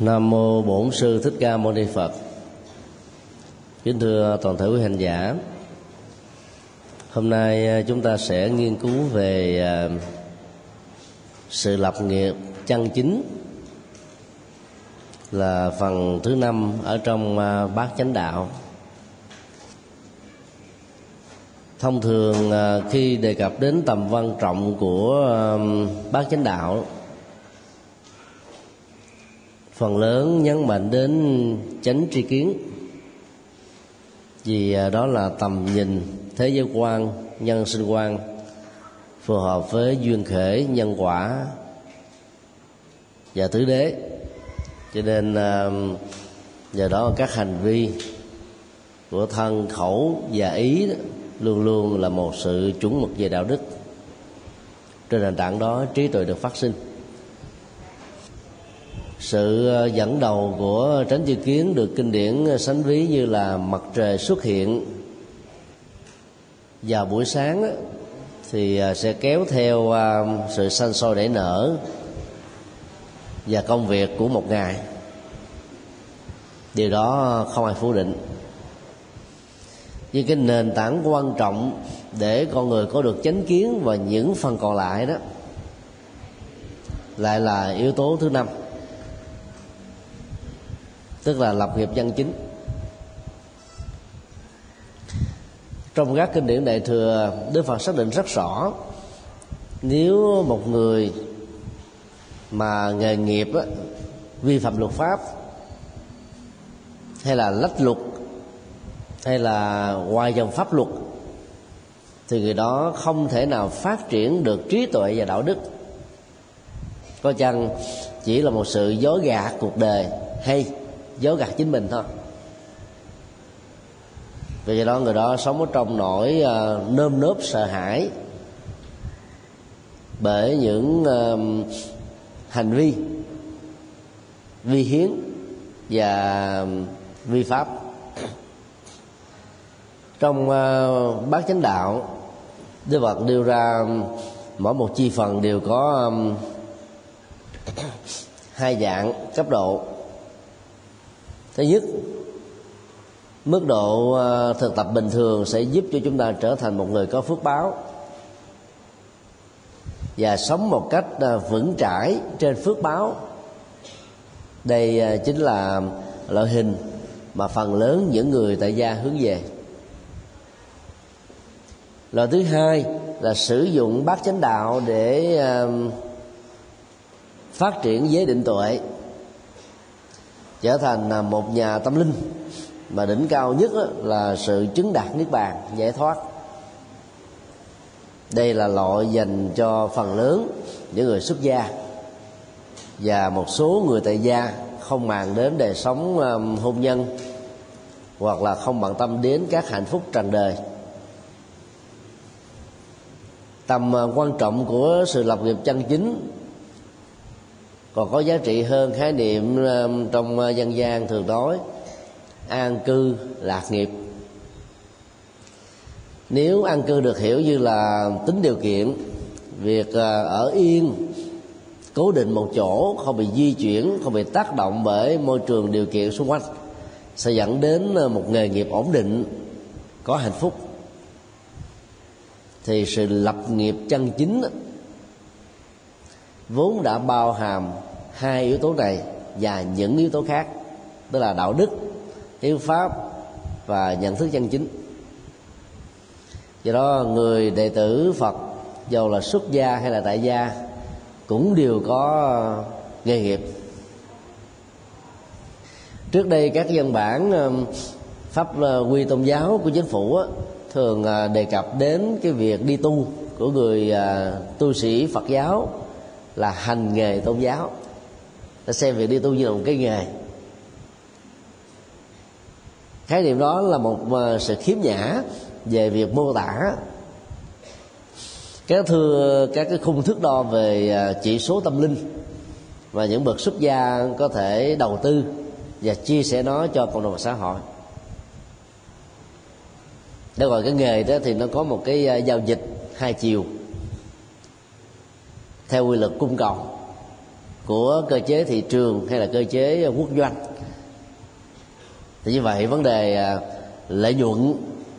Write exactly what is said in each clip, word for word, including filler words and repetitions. Nam mô Bổn Sư Thích Ca Mâu Ni Phật. Kính thưa toàn thể quý hành giả, hôm nay chúng ta sẽ nghiên cứu về sự lập nghiệp chân chính, là phần thứ năm ở trong Bát Chánh Đạo. Thông thường khi đề cập đến tầm quan trọng của Bát Chánh Đạo, phần lớn nhấn mạnh đến chánh tri kiến, vì đó là tầm nhìn thế giới quan, nhân sinh quan, phù hợp với duyên khể, nhân quả và tứ đế. Cho nên nhờ đó các hành vi của thân, khẩu và ý đó, luôn luôn là một sự chuẩn mực về đạo đức. Trên nền tảng đó trí tuệ được phát sinh. Sự dẫn đầu của tránh tri kiến được kinh điển sánh ví như là mặt trời xuất hiện vào buổi sáng đó, thì sẽ kéo theo sự xanh sôi nảy nở và công việc của một ngày. Điều đó không ai phủ định. Nhưng cái nền tảng quan trọng để con người có được chánh kiến và những phần còn lại đó lại là yếu tố thứ năm, tức là lập nghiệp chân chính. Trong các kinh điển Đại Thừa, Đức Phật xác định rất rõ, nếu một người mà nghề nghiệp á, vi phạm luật pháp, hay là lách luật, hay là ngoài dòng pháp luật, thì người đó không thể nào phát triển được trí tuệ và đạo đức. Có chăng chỉ là một sự dối gạt cuộc đời hay dối gạt chính mình thôi. Vì vậy đó người đó sống ở trong nỗi uh, nơm nớp sợ hãi bởi những uh, hành vi vi hiến và vi pháp. Trong uh, Bát Chánh Đạo, Đức Phật đưa ra mỗi một chi phần đều có um, hai dạng cấp độ. Thứ nhất, mức độ thực tập bình thường sẽ giúp cho chúng ta trở thành một người có phước báo và sống một cách vững chãi trên phước báo. Đây chính là loại hình mà phần lớn những người tại gia hướng về. Loại thứ hai là sử dụng Bát Chánh Đạo để phát triển giới định tuệ, trở thành một nhà tâm linh mà đỉnh cao nhất là sự chứng đạt niết bàn, giải thoát. Đây là loại dành cho phần lớn những người xuất gia và một số người tại gia không màng đến đời sống hôn nhân, hoặc là không bận tâm đến các hạnh phúc trần đời. Tầm quan trọng của sự lập nghiệp chân chính còn có giá trị hơn khái niệm trong dân gian thường nói an cư lạc nghiệp. Nếu an cư được hiểu như là tính điều kiện, việc ở yên, cố định một chỗ, không bị di chuyển, không bị tác động bởi môi trường điều kiện xung quanh, sẽ dẫn đến một nghề nghiệp ổn định, có hạnh phúc, thì sự lập nghiệp chân chính vốn đã bao hàm hai yếu tố này và những yếu tố khác, tức là đạo đức, hiếu pháp và nhận thức chân chính. Do đó người đệ tử Phật, dù là xuất gia hay là tại gia, cũng đều có nghề nghiệp. Trước đây các văn bản pháp quy tôn giáo của chính phủ thường đề cập đến cái việc đi tu của người tu sĩ Phật giáo là hành nghề tôn giáo, ta xem việc đi tu như là một cái nghề. Khái niệm đó là một sự khiếm nhã về việc mô tả các thưa các cái khung thước đo về chỉ số tâm linh và những bậc xuất gia có thể đầu tư và chia sẻ nó cho cộng đồng xã hội. Để gọi cái nghề đó thì nó có một cái giao dịch hai chiều theo quy luật cung cầu. của cơ chế thị trường hay là cơ chế quốc doanh. Thì như vậy vấn đề lợi nhuận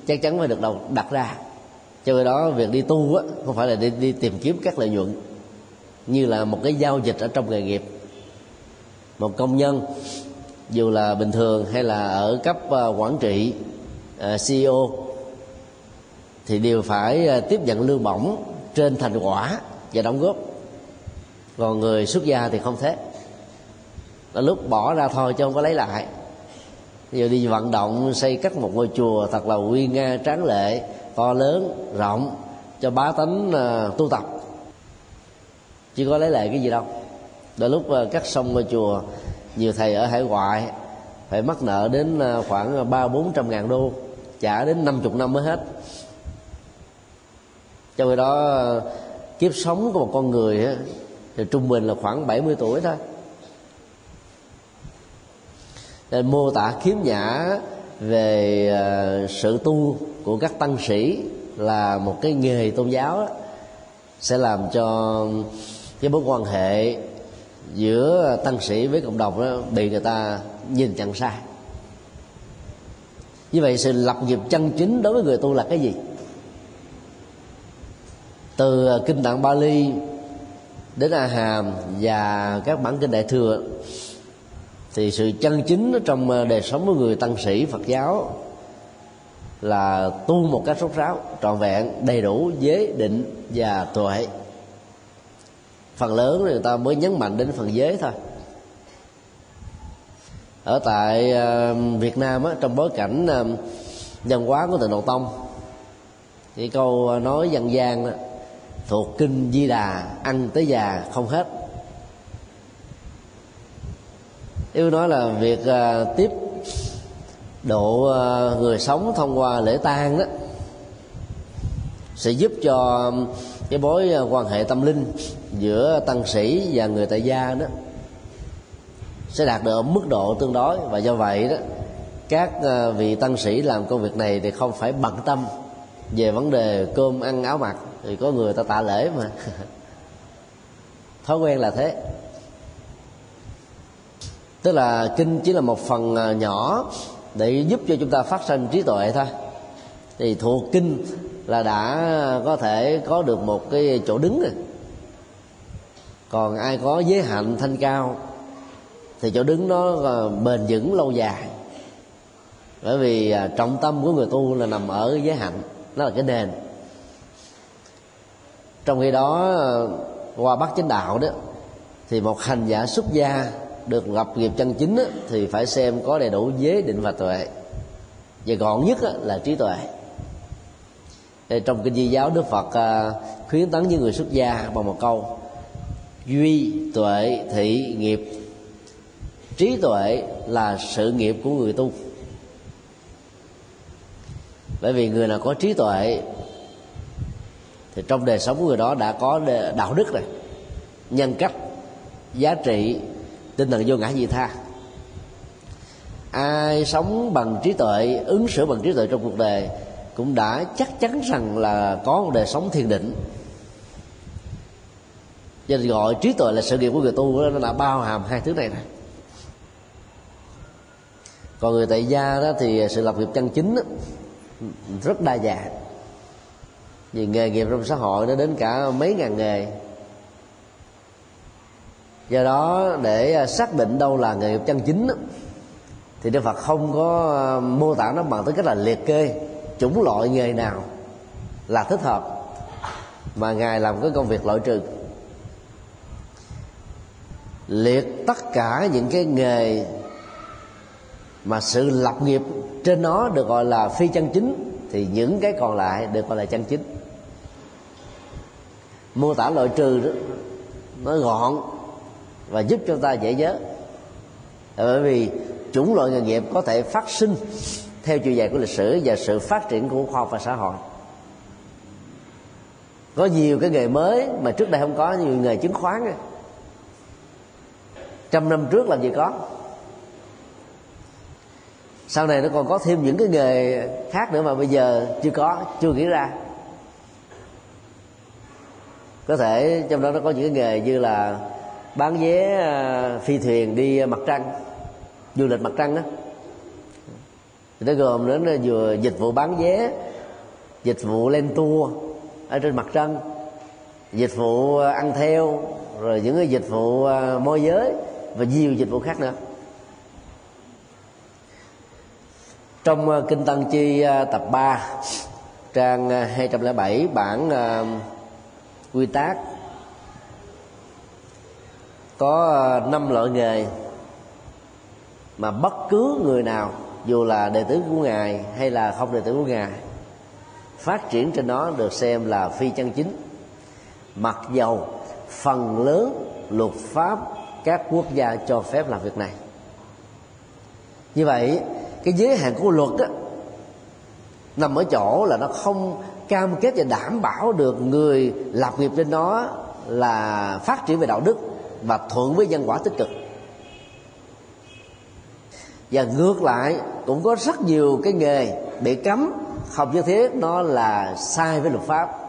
chắc chắn phải được đặt ra. Cho nên đó việc đi tu á, không phải là đi, đi tìm kiếm các lợi nhuận như là một cái giao dịch ở trong nghề nghiệp. Một công nhân dù là bình thường hay là ở cấp quản trị, xê e ô, thì đều phải tiếp nhận lương bổng trên thành quả và đóng góp. Còn người xuất gia thì không thế, là lúc bỏ ra thôi chứ không có lấy lại. Ví dụ đi vận động xây cất một ngôi chùa thật là uy nga, tráng lệ, to lớn, rộng cho bá tánh uh, tu tập, chỉ có lấy lại cái gì đâu. Đôi lúc uh, cắt xong ngôi chùa, nhiều thầy ở hải ngoại phải mắc nợ đến uh, khoảng ba bốn trăm ngàn đô, trả đến năm chục năm mới hết. Trong khi đó uh, kiếp sống của một con người uh, thì trung bình là khoảng bảy mươi tuổi thôi. Nên mô tả khiếm nhã về uh, sự tu của các tăng sĩ là một cái nghề tôn giáo đó, sẽ làm cho cái mối quan hệ giữa tăng sĩ với cộng đồng đó bị người ta nhìn chặn sai. Như vậy sự lập nghiệp chân chính đối với người tu là cái gì? Từ kinh tạng Pali đến A Hàm và các bản kinh Đại Thừa, thì sự chân chính trong đời sống của người tăng sĩ Phật giáo là tu một cách rốt ráo, trọn vẹn, đầy đủ giới, định và tuệ. Phần lớn người ta mới nhấn mạnh đến phần giới thôi. Ở tại Việt Nam á, trong bối cảnh văn hóa của Tịnh Độ Tông, thì câu nói dân gian đó, thuộc kinh Di Đà ăn tới già không hết. Yêu nói là việc tiếp độ người sống thông qua lễ tang đó sẽ giúp cho cái mối quan hệ tâm linh giữa tăng sĩ và người tại gia đó sẽ đạt được mức độ tương đối, và do vậy đó các vị tăng sĩ làm công việc này thì không phải bận tâm về vấn đề cơm ăn áo mặc, thì có người ta tạ lễ mà thói quen là thế. Tức là kinh chỉ là một phần nhỏ để giúp cho chúng ta phát sinh trí tuệ thôi. Thì thuộc kinh là đã có thể có được một cái chỗ đứng rồi. Còn ai có giới hạnh thanh cao thì chỗ đứng nó bền vững lâu dài. Bởi vì trọng tâm của người tu là nằm ở giới hạnh, nó là cái nền. Trong khi đó qua Bát Chánh Đạo đó, thì một hành giả xuất gia được lập nghiệp chân chính á, thì phải xem có đầy đủ giới, định và tuệ, và gọn nhất á, là trí tuệ. Đây, trong kinh Di Giáo, Đức Phật à, khuyến tấn với người xuất gia bằng một câu: duy tuệ thị nghiệp. Trí tuệ là sự nghiệp của người tu. Bởi vì người nào có trí tuệ thì trong đời sống của người đó đã có đạo đức rồi, nhân cách, giá trị, tinh thần vô ngã vị tha. Ai sống bằng trí tuệ, ứng xử bằng trí tuệ trong cuộc đời, cũng đã chắc chắn rằng là có một đời sống thiền định. Cho nên gọi trí tuệ là sự nghiệp của người tu, nó đã bao hàm hai thứ này này. Còn người tại gia đó thì sự lập nghiệp chân chính đó, rất đa dạng. Vì nghề nghiệp trong xã hội nó đến cả mấy ngàn nghề. Do đó để xác định đâu là nghề nghiệp chân chính thì Đức Phật không có mô tả nó bằng tới cách là liệt kê chủng loại nghề nào là thích hợp, mà Ngài làm cái công việc loại trừ, liệt tất cả những cái nghề mà sự lập nghiệp trên nó được gọi là phi chân chính, thì những cái còn lại được gọi là chân chính. Mô tả loại trừ đó, nó gọn và giúp cho ta dễ nhớ. Bởi vì chủng loại nghề nghiệp có thể phát sinh theo chiều dài của lịch sử và sự phát triển của khoa học và xã hội. Có nhiều cái nghề mới mà trước đây không có, như nghề chứng khoán này. Trăm năm trước làm gì có. Sau này nó còn có thêm những cái nghề khác nữa mà bây giờ chưa có, chưa nghĩ ra. Có thể trong đó nó có những cái nghề như là bán vé phi thuyền đi mặt trăng, du lịch mặt trăng đó. Nó gồm đến vừa dịch vụ bán vé, dịch vụ lên tour ở trên mặt trăng, dịch vụ ăn theo, rồi những cái dịch vụ môi giới và nhiều dịch vụ khác nữa. Trong Kinh Tăng Chi tập ba, trang hai trăm lẻ bảy, bản quy tắc có năm loại nghề mà bất cứ người nào, dù là đệ tử của Ngài hay là không đệ tử của Ngài, phát triển trên đó được xem là phi chân chính, mặc dầu phần lớn luật pháp các quốc gia cho phép làm việc này. Như vậy, cái giới hạn của luật á, nằm ở chỗ là nó không cam kết và đảm bảo được người lập nghiệp trên đó là phát triển về đạo đức và thuận với nhân quả tích cực. Và ngược lại, cũng có rất nhiều cái nghề bị cấm, không như thế nó là sai với luật pháp.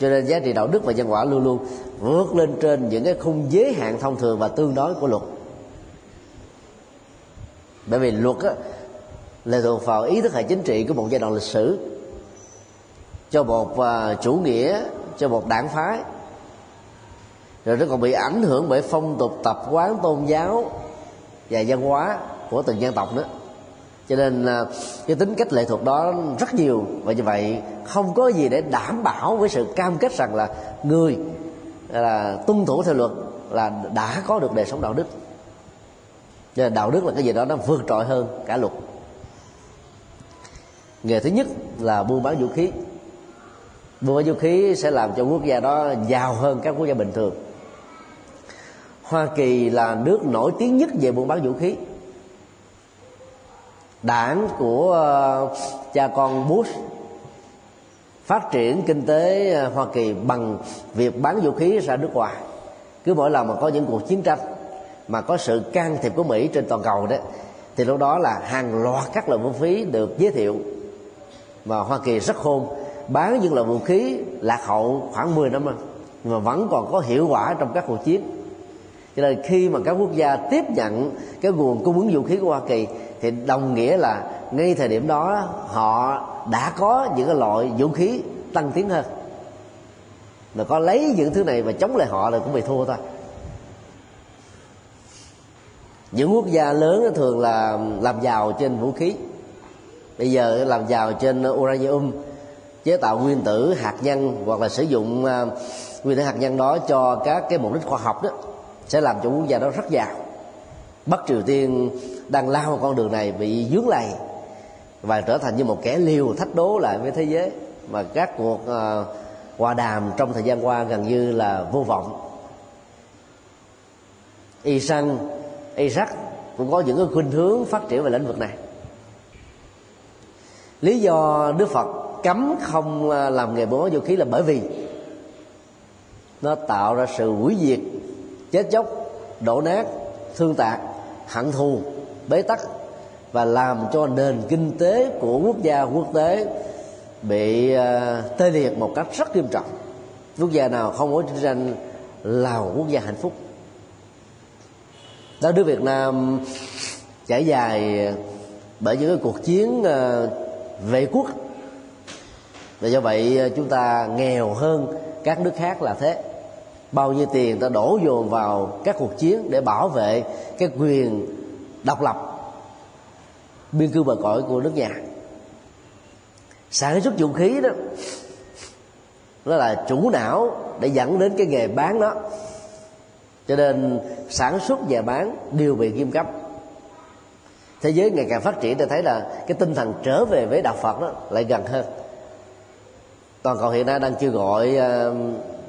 Cho nên giá trị đạo đức và nhân quả luôn luôn vượt lên trên những cái khung giới hạn thông thường và tương đối của luật. Bởi vì luật á, là thuộc vào ý thức hệ chính trị của một giai đoạn lịch sử, cho một uh, chủ nghĩa, cho một đảng phái. Rồi nó còn bị ảnh hưởng bởi phong tục tập quán tôn giáo và văn hóa của từng dân tộc nữa. Cho nên cái tính cách lệ thuộc đó rất nhiều. Và như vậy không có gì để đảm bảo với sự cam kết rằng là người là tuân thủ theo luật là đã có được đời sống đạo đức. Cho nên đạo đức là cái gì đó nó vượt trội hơn cả luật. Nghề thứ nhất là buôn bán vũ khí. Buôn bán vũ khí sẽ làm cho quốc gia đó giàu hơn các quốc gia bình thường. Hoa Kỳ là nước nổi tiếng nhất về buôn bán vũ khí. Đảng của cha con Bush phát triển kinh tế Hoa Kỳ bằng việc bán vũ khí ra nước ngoài. Cứ mỗi lần mà có những cuộc chiến tranh mà có sự can thiệp của Mỹ trên toàn cầu đấy, thì lúc đó là hàng loạt các loại vũ khí được giới thiệu. Mà Hoa Kỳ rất khôn, bán những loại vũ khí lạc hậu khoảng mười năm rồi mà vẫn còn có hiệu quả trong các cuộc chiến. Cho nên khi mà các quốc gia tiếp nhận cái nguồn cung ứng vũ khí của Hoa Kỳ thì đồng nghĩa là ngay thời điểm đó họ đã có những cái loại vũ khí tăng tiến hơn. Mà có lấy những thứ này mà chống lại họ là cũng bị thua thôi. Những quốc gia lớn thường là làm giàu trên vũ khí. Bây giờ làm giàu trên uranium, chế tạo nguyên tử hạt nhân, hoặc là sử dụng nguyên tử hạt nhân đó cho các cái mục đích khoa học đó, sẽ làm cho quốc gia đó rất giàu. Bắc Triều Tiên đang lao vào con đường này, bị dướng lầy và trở thành như một kẻ liều thách đố lại với thế giới, mà các cuộc uh, hòa đàm trong thời gian qua gần như là vô vọng. Iran, Iraq cũng có những cái khuynh hướng phát triển về lĩnh vực này. Lý do Đức Phật cấm không làm nghề buôn bán vũ khí là bởi vì nó tạo ra sự hủy diệt, chết chóc, đổ nát, thương tạc, hận thù, bế tắc, và làm cho nền kinh tế của quốc gia quốc tế bị tê liệt một cách rất nghiêm trọng. Quốc gia nào không có chiến tranh là quốc gia hạnh phúc. Đất nước Việt Nam trải dài bởi những cuộc chiến vệ quốc, và do vậy chúng ta nghèo hơn các nước khác là thế. Bao nhiêu tiền ta đổ dồn vào các cuộc chiến để bảo vệ cái quyền độc lập biên cương bờ cõi của nước nhà. Sản xuất vũ khí đó, đó là chủ não để dẫn đến cái nghề bán đó. Cho nên sản xuất và bán đều bị nghiêm cấm. Thế giới ngày càng phát triển, ta thấy là cái tinh thần trở về với đạo Phật đó lại gần hơn. Toàn cầu hiện nay đang kêu gọi uh,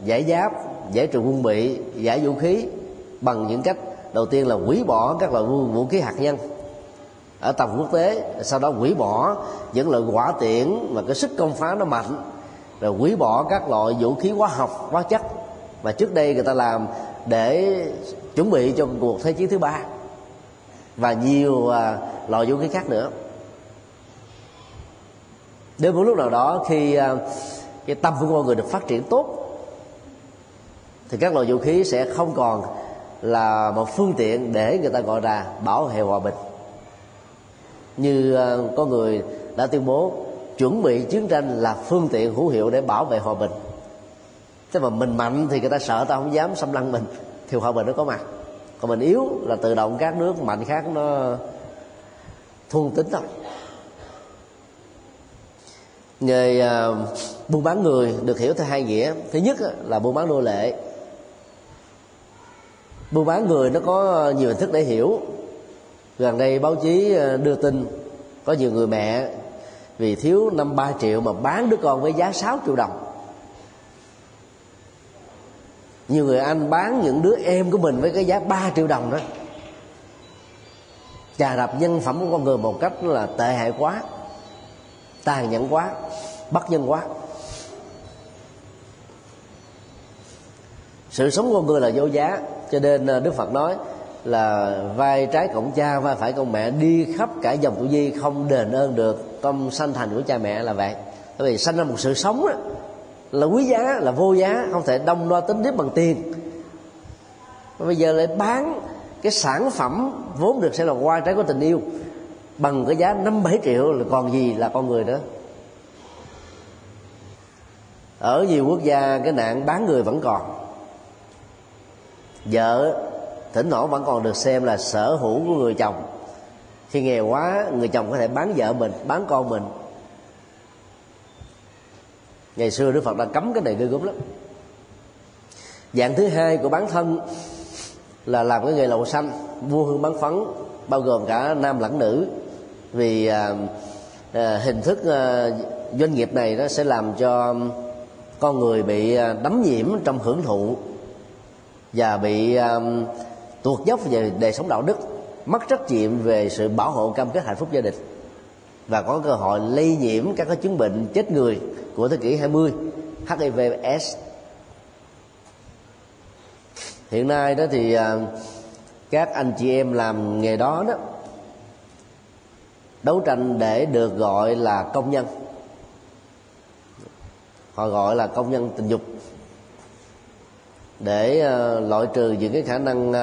giải giáp, giải trừ quân bị, giải vũ khí bằng những cách đầu tiên là hủy bỏ các loại vũ khí hạt nhân ở tầm quốc tế, sau đó hủy bỏ những loại hỏa tiễn mà cái sức công phá nó mạnh, rồi hủy bỏ các loại vũ khí hóa học, hóa chất mà trước đây người ta làm để chuẩn bị cho cuộc thế chiến thứ ba, và nhiều loại vũ khí khác nữa. Đến một lúc nào đó, khi cái tâm của con người được phát triển tốt thì các loại vũ khí sẽ không còn là một phương tiện để người ta gọi là bảo vệ hòa bình. Như có người đã tuyên bố chuẩn bị chiến tranh là phương tiện hữu hiệu để bảo vệ hòa bình. Thế mà mình mạnh thì người ta sợ, ta không dám xâm lăng mình, thì hòa bình nó có mặt. Còn mình yếu là tự động các nước mạnh khác nó thôn tính thôi. Nghề uh, buôn bán người được hiểu theo hai nghĩa. Thứ nhất là buôn bán nô lệ. Buôn bán người nó có nhiều hình thức để hiểu. Gần đây báo chí đưa tin có nhiều người mẹ vì thiếu năm ba triệu mà bán đứa con với giá sáu triệu đồng. Nhiều người anh bán những đứa em của mình với cái giá ba triệu đồng đó. Chà đạp nhân phẩm của con người một cách là tệ hại quá, tàn nhẫn quá, bất nhân quá. Sự sống con người là vô giá, cho nên Đức Phật nói là vai trái cộng cha, vai phải cộng mẹ, đi khắp cả dòng Cửu Di không đền ơn được công sanh thành của cha mẹ là vậy. Bởi vì sanh ra một sự sống đó, là quý giá, là vô giá, không thể đong đo tính tiếp bằng tiền. Bây giờ lại bán cái sản phẩm vốn được sẽ là hoa trái của tình yêu bằng cái giá năm bảy triệu là còn gì là con người nữa. Ở nhiều quốc gia cái nạn bán người vẫn còn. Vợ thỉnh thoảng vẫn còn được xem là sở hữu của người chồng. Khi nghèo quá, người chồng có thể bán vợ mình, bán con mình. Ngày xưa Đức Phật đã cấm cái này ghê gớm lắm. Dạng thứ hai của bán thân là làm cái nghề lậu xanh, mua hương bán phấn, bao gồm cả nam lẫn nữ. Vì à, à, hình thức à, doanh nghiệp này nó sẽ làm cho con người bị à, đắm nhiễm trong hưởng thụ và bị à, tuột dốc về đời sống đạo đức, mất trách nhiệm về sự bảo hộ cam kết hạnh phúc gia đình, và có cơ hội lây nhiễm các cái chứng bệnh chết người của thế kỷ hai mươi, H I V S. Hiện nay đó thì các anh chị em làm nghề đó đó đấu tranh để được gọi là công nhân. Họ gọi là công nhân tình dục để loại trừ những cái khả năng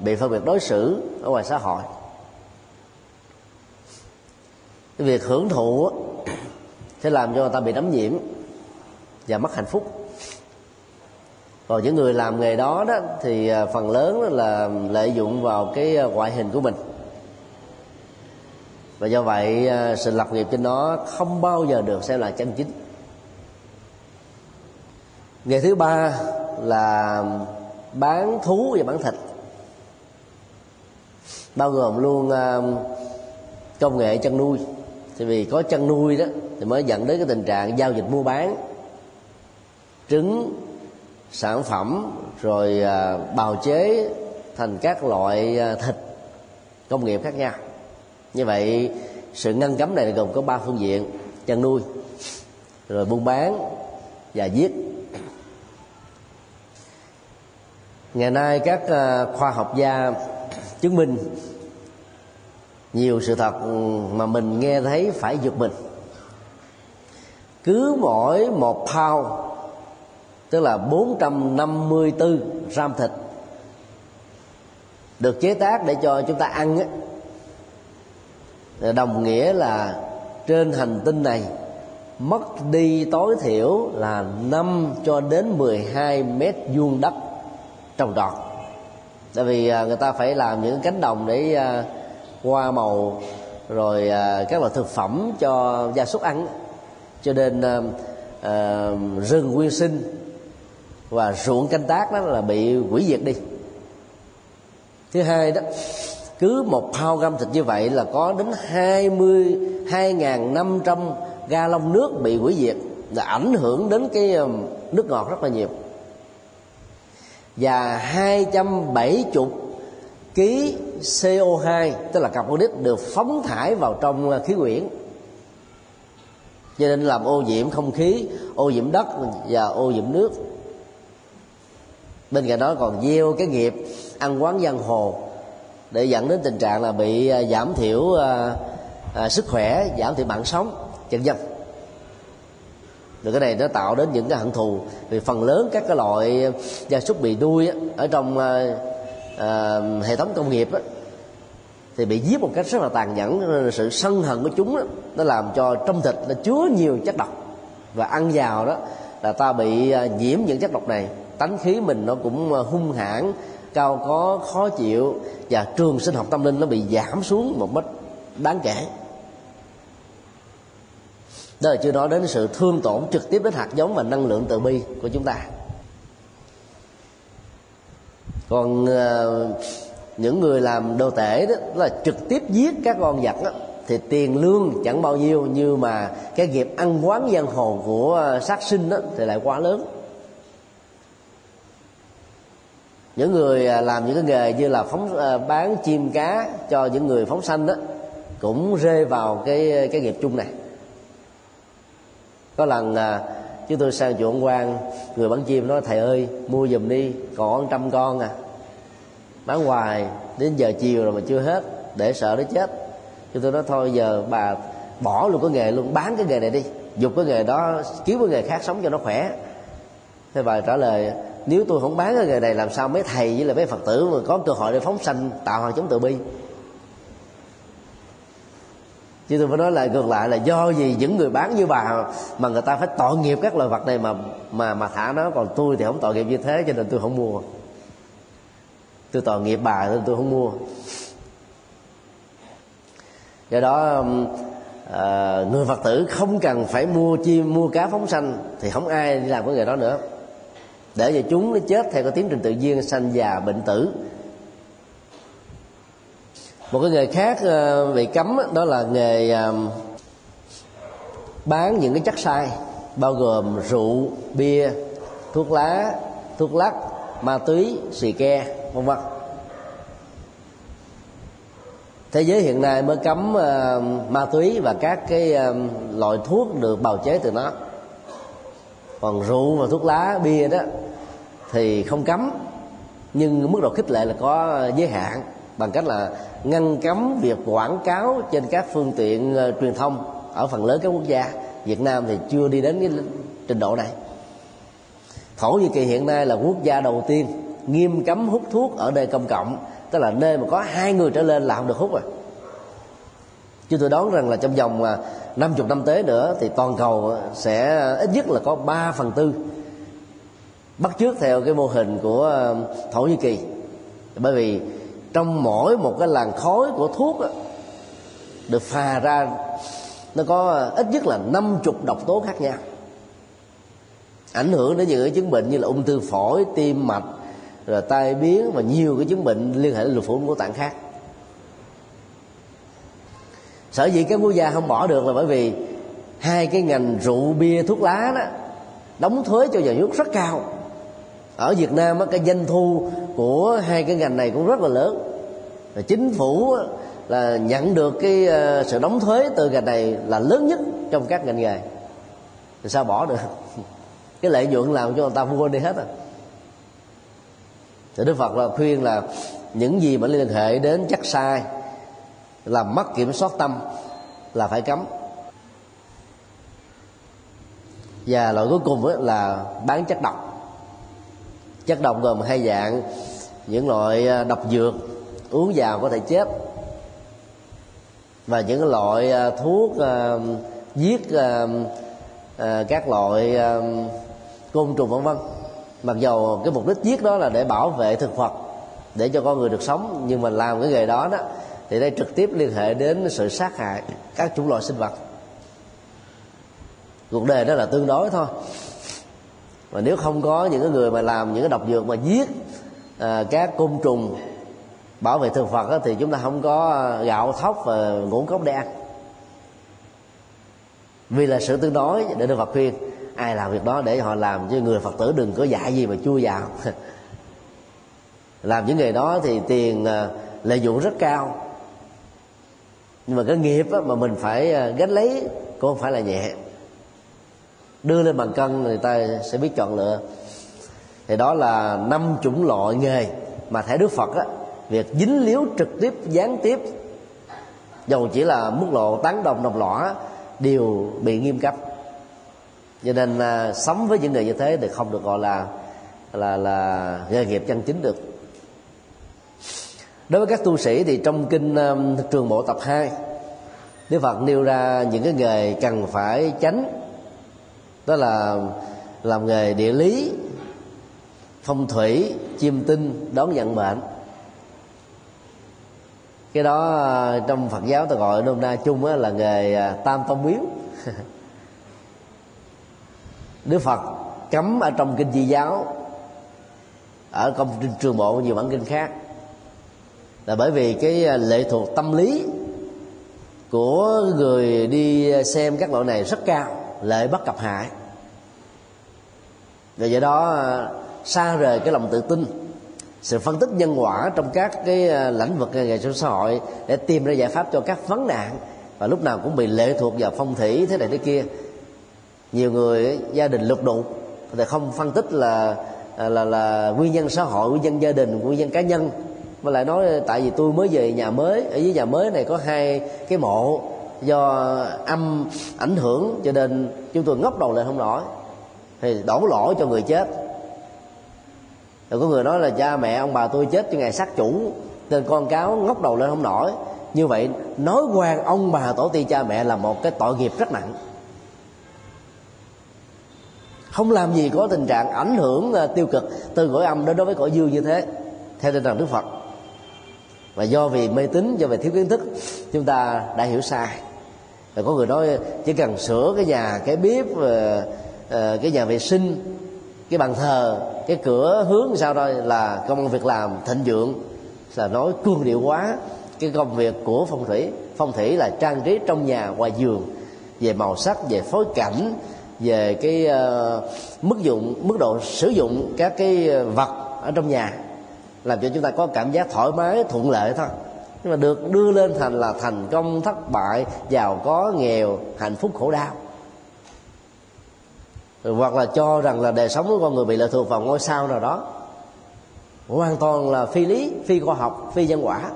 bị phân biệt đối xử ở ngoài xã hội. Cái việc hưởng thụ sẽ làm cho người ta bị đắm nhiễm và mất hạnh phúc. Còn những người làm nghề đó đó thì phần lớn là lợi dụng vào cái ngoại hình của mình, và do vậy sự lập nghiệp trên nó không bao giờ được xem là chân chính. Nghề thứ ba là bán thú và bán thịt, bao gồm luôn công nghệ chăn nuôi. Thì vì có chăn nuôi đó thì mới dẫn đến cái tình trạng giao dịch mua bán trứng, sản phẩm, rồi bào chế thành các loại thịt công nghiệp khác nhau. Như vậy sự ngăn cấm này gồm có ba phương diện: chăn nuôi, rồi buôn bán và giết. Ngày nay các khoa học gia chứng minh nhiều sự thật mà mình nghe thấy phải giật mình. Cứ mỗi một pound, tức là bốn trăm năm mươi tư gram thịt được chế tác để cho chúng ta ăn á, đồng nghĩa là trên hành tinh này mất đi tối thiểu là năm cho đến mười hai mét vuông đất trồng trọt. Tại vì người ta phải làm những cánh đồng để hoa màu, rồi các loại thực phẩm cho gia súc ăn. Cho nên uh, rừng nguyên sinh và ruộng canh tác đó là bị hủy diệt đi. Thứ hai đó, cứ một pound gam thịt như vậy là có đến hai mươi hai nghìn năm trăm ga lông nước bị hủy diệt, là ảnh hưởng đến cái nước ngọt rất là nhiều. Và hai trăm bảy mươi ký C O hai, tức là carbon dioxide, được phóng thải vào trong khí quyển. Cho nên làm ô nhiễm không khí, ô nhiễm đất và ô nhiễm nước. Bên cạnh đó còn gieo cái nghiệp ăn quán giang hồ để dẫn đến tình trạng là bị giảm thiểu uh, uh, sức khỏe, giảm thiểu mạng sống, vân vân. Rồi cái này nó tạo đến những cái hận thù. Vì phần lớn các cái loại gia súc bị nuôi á, ở trong à, hệ thống công nghiệp á, thì bị giết một cách rất là tàn nhẫn. Sự sân hận của chúng á, nó làm cho trong thịt nó chứa nhiều chất độc, và ăn vào đó là ta bị nhiễm những chất độc này. Tánh khí mình nó cũng hung hãn, cao có, khó chịu, và trường sinh học tâm linh nó bị giảm xuống một mức đáng kể. Đó là chưa nói đến sự thương tổn trực tiếp đến hạt giống và năng lượng từ bi của chúng ta. Còn uh, những người làm đồ tể đó là trực tiếp giết các con vật đó, thì tiền lương chẳng bao nhiêu, nhưng mà cái nghiệp ăn quán giang hồ của sát sinh đó thì lại quá lớn. Những người làm những cái nghề như là phóng bán chim cá cho những người phóng sanh đó cũng rơi vào cái cái nghiệp chung này. Có lần chúng tôi sang chùa Ông Quang, người bán chim nói: "Thầy ơi, mua giùm đi, còn trăm con à." Bán hoài đến giờ chiều rồi mà chưa hết, để sợ nó chết. Chúng tôi nói thôi giờ bà bỏ luôn cái nghề luôn, bán cái nghề này đi, dục cái nghề đó, kiếm cái nghề khác sống cho nó khỏe. Thế bà trả lời: "Nếu tôi không bán cái nghề này, làm sao mấy thầy với lại mấy Phật tử mà có cơ hội để phóng sanh tạo hạt giống từ bi?" Chứ tôi phải nói lại ngược lại là do gì những người bán như bà mà người ta phải tội nghiệp các loài vật này mà mà mà thả nó, còn tôi thì không tội nghiệp như thế cho nên tôi không mua. Tôi tội nghiệp bà nên tôi không mua. Do đó à, người Phật tử không cần phải mua chim, mua cá phóng sanh thì không ai đi làm cái nghề đó nữa. Để cho chúng nó chết theo cái tiến trình tự nhiên, sanh già bệnh tử. Một cái nghề khác bị cấm đó là nghề bán những cái chất sai, bao gồm rượu, bia, thuốc lá, thuốc lắc, ma túy, xì ke, vân vân. Thế giới hiện nay mới cấm ma túy và các cái loại thuốc được bào chế từ nó. Còn rượu và thuốc lá, bia đó thì không cấm, nhưng mức độ khích lệ là có giới hạn, bằng cách là ngăn cấm việc quảng cáo trên các phương tiện truyền thông ở phần lớn các quốc gia. Việt Nam thì chưa đi đến cái trình độ này. Thổ Nhĩ Kỳ hiện nay là quốc gia đầu tiên nghiêm cấm hút thuốc ở nơi công cộng, tức là nơi mà có hai người trở lên là không được hút rồi. Chứ tôi đoán rằng là trong vòng năm mươi năm tới nữa thì toàn cầu sẽ ít nhất là có ba phần tư bắt chước theo cái mô hình của Thổ Nhĩ Kỳ. Bởi vì trong mỗi một cái làn khói của thuốc đó, được phà ra nó có ít nhất là năm mươi độc tố khác nhau, ảnh hưởng đến những cái chứng bệnh như là ung thư phổi, tim mạch, rồi tai biến và nhiều cái chứng bệnh liên hệ đến lục phủ ngũ tạng khác. Sở dĩ các quốc gia không bỏ được là bởi vì hai cái ngành rượu, bia, thuốc lá đó đóng thuế cho nhà nước rất cao. Ở Việt Nam cái doanh thu của hai cái ngành này cũng rất là lớn. Chính phủ là nhận được cái sự đóng thuế từ ngành này là lớn nhất trong các ngành nghề. Thì sao bỏ được? Cái lợi nhuận làm cho người ta mua đi hết rồi. Thì Đức Phật là khuyên là những gì mà liên hệ đến chất sai, làm mất kiểm soát tâm là phải cấm. Và loại cuối cùng là bán chất độc. Chất độc gồm hai dạng: những loại độc dược uống vào có thể chết, và những loại thuốc uh, giết uh, uh, các loại uh, côn trùng vân vân. Mặc dầu cái mục đích giết đó là để bảo vệ thực vật, để cho con người được sống, nhưng mà làm cái nghề đó đó thì đây trực tiếp liên hệ đến sự sát hại các chủng loại sinh vật. Cuộc đời đó là tương đối thôi. Mà nếu không có những cái người mà làm những cái độc dược mà giết à, các côn trùng, bảo vệ thực vật á, thì chúng ta không có gạo thóc và ngũ cốc để ăn. Vì là sự tương đối, để Đức Phật khuyên ai làm việc đó để họ làm, chứ người Phật tử đừng có dạy gì mà chui vào. Làm những nghề đó thì tiền à, lợi dụng rất cao, nhưng mà cái nghiệp á, mà mình phải à, gánh lấy cũng không phải là nhẹ. Đưa lên bàn cân người ta sẽ biết chọn lựa. Thì đó là năm chủng loại nghề mà theo Đức Phật á, việc dính líu trực tiếp, gián tiếp, dầu chỉ là mức độ tán đồng đồng lõa, đều bị nghiêm cấm. Cho nên à, sống với những người như thế thì không được gọi là là là nghề nghiệp chân chính được. Đối với các tu sĩ thì trong kinh um, Trường Bộ tập hai, Đức Phật nêu ra những cái nghề cần phải tránh, đó là làm nghề địa lý, phong thủy, chiêm tinh, đón nhận mệnh. Cái đó trong Phật giáo ta gọi nôm na chung là nghề tam tông miếu. Đức Phật cấm ở trong kinh Di giáo, ở trong Trường Bộ nhiều bản kinh khác, là bởi vì cái lệ thuộc tâm lý của người đi xem các loại này rất cao, lợi bất cập hại. Và do đó xa rời cái lòng tự tin, sự phân tích nhân quả trong các cái lĩnh vực nghề nghiệp xã hội để tìm ra giải pháp cho các vấn nạn, và lúc nào cũng bị lệ thuộc vào phong thủy thế này thế kia. Nhiều người gia đình lục đục thì không phân tích là là là, là nguyên nhân xã hội, nguyên nhân gia đình, nguyên nhân cá nhân, mà lại nói tại vì tôi mới về nhà mới, ở dưới nhà mới này có hai cái mộ do âm ảnh hưởng cho nên chúng tôi ngóc đầu lên không nổi, thì đổ lỗi cho người chết. Rồi có người nói là cha mẹ ông bà tôi chết cho ngày sát chủ nên con cháu ngóc đầu lên không nổi. Như vậy nói quan ông bà tổ tiên cha mẹ là một cái tội nghiệp rất nặng. Không làm gì có tình trạng ảnh hưởng tiêu cực từ cõi âm đến đối với cõi dương như thế theo tinh thần Đức Phật. Và do vì mê tín, do vì thiếu kiến thức, chúng ta đã hiểu sai. Rồi có người nói chỉ cần sửa cái nhà, cái bếp, cái nhà vệ sinh, cái bàn thờ, cái cửa hướng sao đó là công việc làm thịnh vượng, là nói cương điệu quá cái công việc của phong thủy. Phong thủy là trang trí trong nhà ngoài giường, về màu sắc, về phối cảnh, về cái uh, mức dụng mức độ sử dụng các cái vật ở trong nhà, làm cho chúng ta có cảm giác thoải mái thuận lợi thôi. Nhưng mà được đưa lên thành là thành công, thất bại, giàu có, nghèo, hạnh phúc, khổ đau. Rồi hoặc là cho rằng là đời sống của con người bị lệ thuộc vào ngôi sao nào đó, hoàn toàn là phi lý, phi khoa học, phi nhân quả.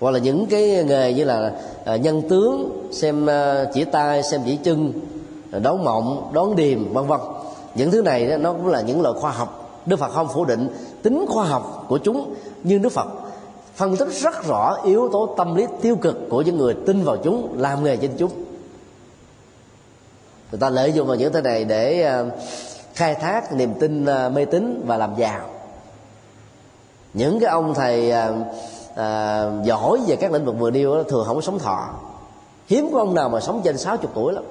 Hoặc là những cái nghề như là nhân tướng, xem chỉ tay, xem chỉ chân, đón mộng, đón điềm, vân vân. Những thứ này nó cũng là những loại khoa học. Đức Phật không phủ định tính khoa học của chúng, nhưng Đức Phật phân tích rất rõ yếu tố tâm lý tiêu cực của những người tin vào chúng, làm nghề trên chúng. Người ta lợi dụng vào những thứ này để khai thác niềm tin mê tín và làm giàu. Những cái ông thầy à, giỏi về các lĩnh vực vừa nêu thường không có sống thọ. Hiếm có ông nào mà sống trên sáu mươi tuổi lắm.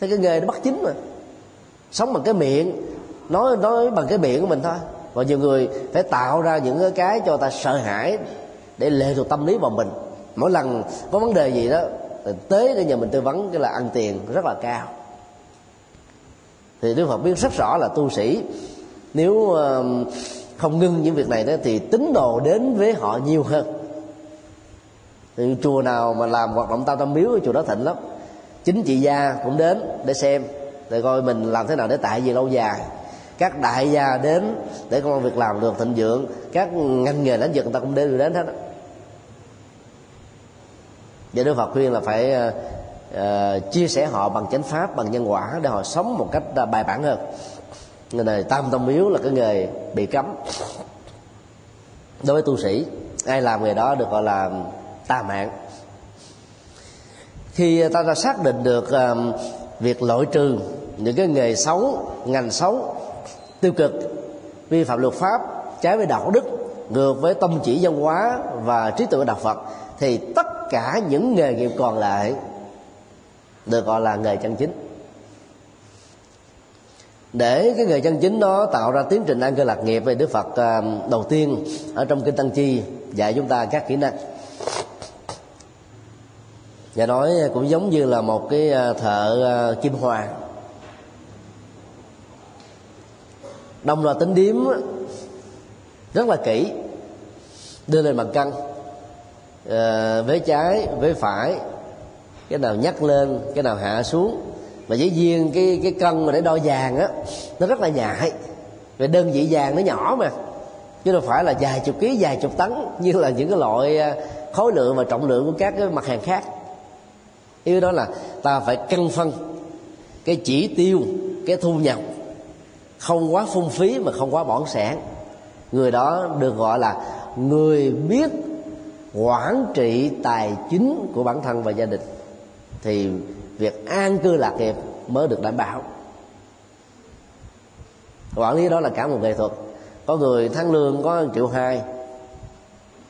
Thế cái nghề nó bất chính mà. Sống bằng cái miệng, nói nói bằng cái miệng của mình thôi. Và nhiều người phải tạo ra những cái cho ta sợ hãi để lệ thuộc tâm lý vào mình. Mỗi lần có vấn đề gì đó tới để nhờ mình tư vấn, cái là ăn tiền rất là cao. Thì Đức Phật biết rất rõ là tu sĩ nếu không ngưng những việc này đó thì tín đồ đến với họ nhiều hơn. Thì chùa nào mà làm hoạt động tam tâm miếu, chùa đó thịnh lắm. Chính trị gia cũng đến để xem, để coi mình làm thế nào để tại vì lâu dài. Các đại gia đến để công việc làm được thịnh vượng. Các ngành nghề lãnh vực người ta cũng đều đến hết. Vậy Đức Phật khuyên là phải uh, chia sẻ họ bằng chánh pháp, bằng nhân quả để họ sống một cách bài bản hơn. Người này tam tông miếu là cái nghề bị cấm. Đối với tu sĩ, ai làm nghề đó được gọi là tà mạng. Khi ta đã xác định được uh, việc loại trừ những cái nghề xấu, ngành xấu, tiêu cực, vi phạm luật pháp, trái với đạo đức, ngược với tông chỉ văn hóa và trí tuệ của đạo Phật, thì tất cả những nghề nghiệp còn lại được gọi là nghề chân chính. Để cái nghề chân chính đó tạo ra tiến trình an cư lạc nghiệp, về Đức Phật đầu tiên ở trong kinh Tăng Chi dạy chúng ta các kỹ năng. Và nói cũng giống như là một cái thợ kim hoàn, đồng loạt tính điếm rất là kỹ, đưa lên bằng cân, vế trái vế phải, cái nào nhắc lên cái nào hạ xuống. Mà dĩ nhiên cái cái cân mà để đo vàng á nó rất là nhạy, về đơn vị vàng nó nhỏ mà, chứ đâu phải là vài chục ký, vài chục tấn như là những cái loại khối lượng và trọng lượng của các cái mặt hàng khác. Ý đó là ta phải cân phân cái chỉ tiêu, cái thu nhập không quá phung phí mà không quá bỏn sẻn, người đó được gọi là người biết quản trị tài chính của bản thân và gia đình, thì việc an cư lạc nghiệp mới được đảm bảo. Quản lý đó là cả một nghệ thuật. Có người tháng lương có một triệu hai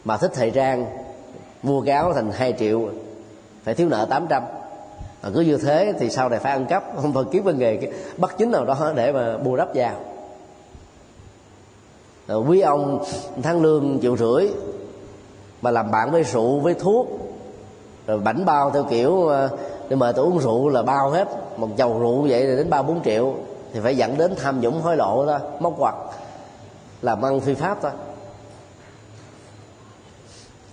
mà thích thời trang, mua cái áo thành hai triệu, phải thiếu nợ tám trăm, mà cứ như thế thì sau này phải ăn cắp, không phải kiếm bên nghề bắt chính nào đó để mà bù đắp vào. Rồi quý ông tháng lương một triệu rưỡi mà làm bạn với rượu, với thuốc, rồi bảnh bao theo kiểu để mời tôi uống rượu là bao hết, một chầu rượu vậy là đến ba bốn triệu, thì phải dẫn đến tham nhũng, hối lộ thôi, móc quặt, làm ăn phi pháp thôi.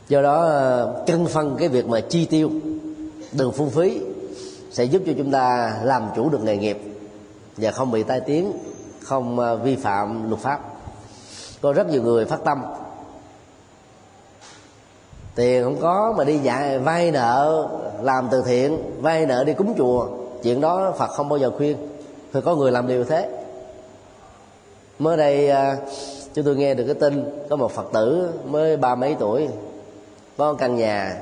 Do đó cân phân cái việc mà chi tiêu đừng phung phí sẽ giúp cho chúng ta làm chủ được nghề nghiệp và không bị tai tiếng, không vi phạm luật pháp. Có rất nhiều người phát tâm, tiền không có mà đi dạy vay nợ làm từ thiện, vay nợ đi cúng chùa, chuyện đó Phật không bao giờ khuyên. Thì có người làm điều thế. Mới đây chúng tôi nghe được cái tin có một Phật tử mới ba mấy tuổi, có căn nhà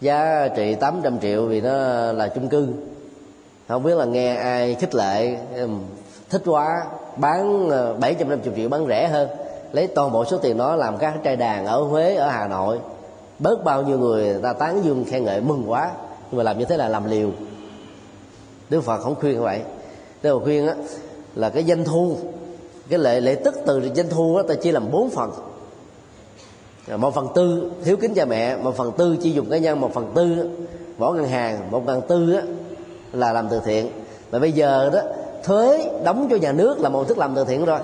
giá trị tám trăm triệu, vì nó là chung cư, không biết là nghe ai khích lệ thích quá, bán bảy trăm năm mươi triệu, bán rẻ hơn, lấy toàn bộ số tiền đó làm các trai đàn ở Huế, ở Hà Nội, bớt bao nhiêu người ta tán dương khen ngợi mừng quá, nhưng mà làm như thế là làm liều. Đức Phật không khuyên như vậy. Đức Phật khuyên á là cái doanh thu, cái lệ lệ tức từ doanh thu á ta chia làm bốn phần. Một phần tư hiếu kính cha mẹ, một phần tư chi dùng cá nhân, một phần tư bỏ ngân hàng, một phần tư á là làm từ thiện. Mà bây giờ đó thuế đóng cho nhà nước là một thức làm từ thiện rồi.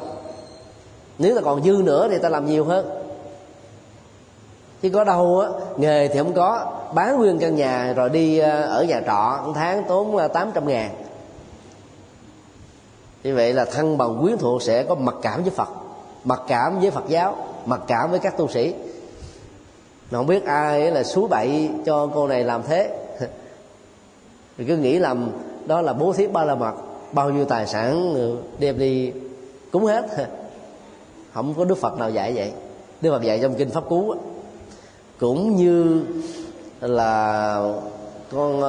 Nếu ta còn dư nữa thì ta làm nhiều hơn. Chứ có đâu á, nghề thì không có, bán nguyên căn nhà rồi đi ở nhà trọ một tháng tốn tám trăm ngàn. Như vậy là thân bằng quyến thuộc sẽ có mặc cảm với Phật, mặc cảm với Phật giáo, mặc cảm với các tu sĩ. Mà không biết ai là xúi bậy cho cô này làm thế. Mình cứ nghĩ làm đó là bố thí ba la mật, bao nhiêu tài sản đem đi cúng hết. Không có Đức Phật nào dạy vậy. Đức Phật dạy trong Kinh Pháp Cú, cũng như là con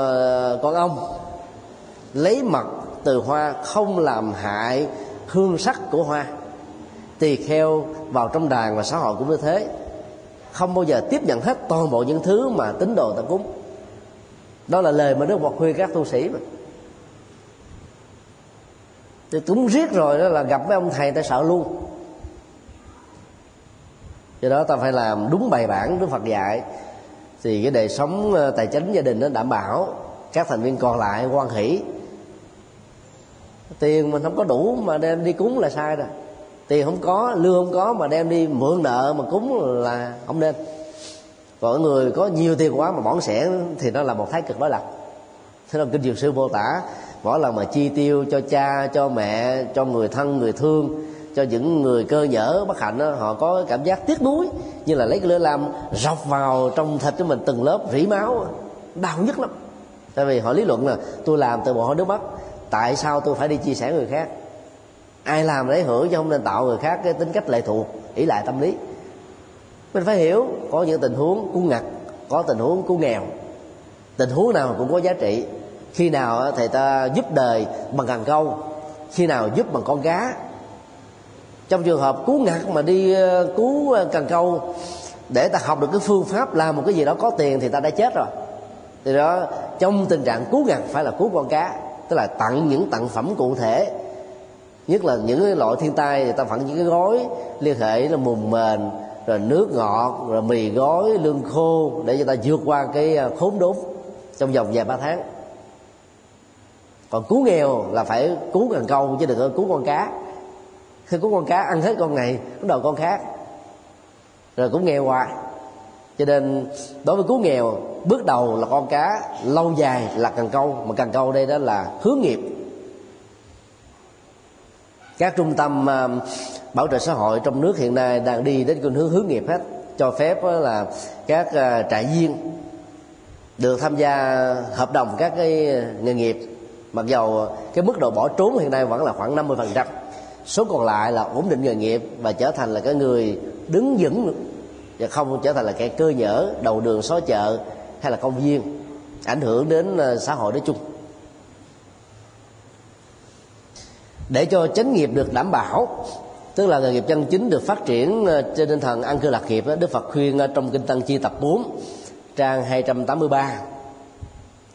con ong lấy mật từ hoa không làm hại hương sắc của hoa, tỳ kheo vào trong đàn và xã hội cũng như thế, không bao giờ tiếp nhận hết toàn bộ những thứ mà tín đồ ta cúng. Đó là lời mà Đức Phật khuyên các tu sĩ. Mà thì cúng riết rồi đó là gặp mấy ông thầy ta sợ luôn. Do đó ta phải làm đúng bài bản Đức Phật dạy, thì cái đời sống tài chính gia đình nó đảm bảo, các thành viên còn lại hoan hỷ. Tiền mình không có đủ mà đem đi cúng là sai rồi. Tiền không có, lương không có mà đem đi mượn nợ mà cúng là không nên. Còn người có nhiều tiền quá mà bỏng sẻn thì nó là một thái cực đối lập. Thế nên Kinh Dược Sư mô tả mỗi lần mà chi tiêu cho cha, cho mẹ, cho người thân, người thương, cho những người cơ nhở bất hạnh đó, họ có cảm giác tiếc nuối, như là lấy cái lưỡi lam rọc vào trong thịt của mình từng lớp, rỉ máu, đau nhất lắm. Tại vì họ lý luận là tôi làm từ bỏ nước mắt, tại sao tôi phải đi chia sẻ người khác? Ai làm để hưởng chứ không nên tạo người khác cái tính cách lệ thuộc, ỷ lại tâm lý. Mình phải hiểu có những tình huống cứu ngặt, có tình huống cứu nghèo, tình huống nào cũng có giá trị. Khi nào thầy ta giúp đời bằng cần câu, khi nào giúp bằng con cá. Trong trường hợp cứu ngặt mà đi cứu cần câu để ta học được cái phương pháp làm một cái gì đó có tiền thì ta đã chết rồi. Thì đó, trong tình trạng cứu ngặt phải là cứu con cá, tức là tặng những tặng phẩm cụ thể, nhất là những cái loại thiên tai thì ta phận những cái gói liên hệ là mùng mền, rồi nước ngọt, rồi mì gói, lương khô, để cho ta vượt qua cái khốn đốn trong vòng vài ba tháng. Còn cứu nghèo là phải cứu cần câu chứ đừng có cứu con cá. Khi cứu con cá ăn hết con này bắt đầu con khác, rồi cũng nghèo hoài. Cho nên đối với cứu nghèo, bước đầu là con cá, lâu dài là cần câu. Mà cần câu đây đó là hướng nghiệp. Các trung tâm bảo trợ xã hội trong nước hiện nay đang đi đến cái hướng hướng nghiệp hết, cho phép là các trại viên được tham gia hợp đồng các cái nghề nghiệp Mặc dầu cái mức độ bỏ trốn hiện nay vẫn là khoảng năm mươi phần trăm, số còn lại là ổn định nghề nghiệp và trở thành là cái người đứng vững và không trở thành là kẻ cơ nhở đầu đường xó chợ hay là công viên, ảnh hưởng đến xã hội nói chung. Để cho chánh nghiệp được đảm bảo, tức là nghề nghiệp chân chính được phát triển trên tinh thần an cư lạc nghiệp, Đức Phật khuyên trong kinh Tăng Chi tập bốn trang hai trăm tám mươi ba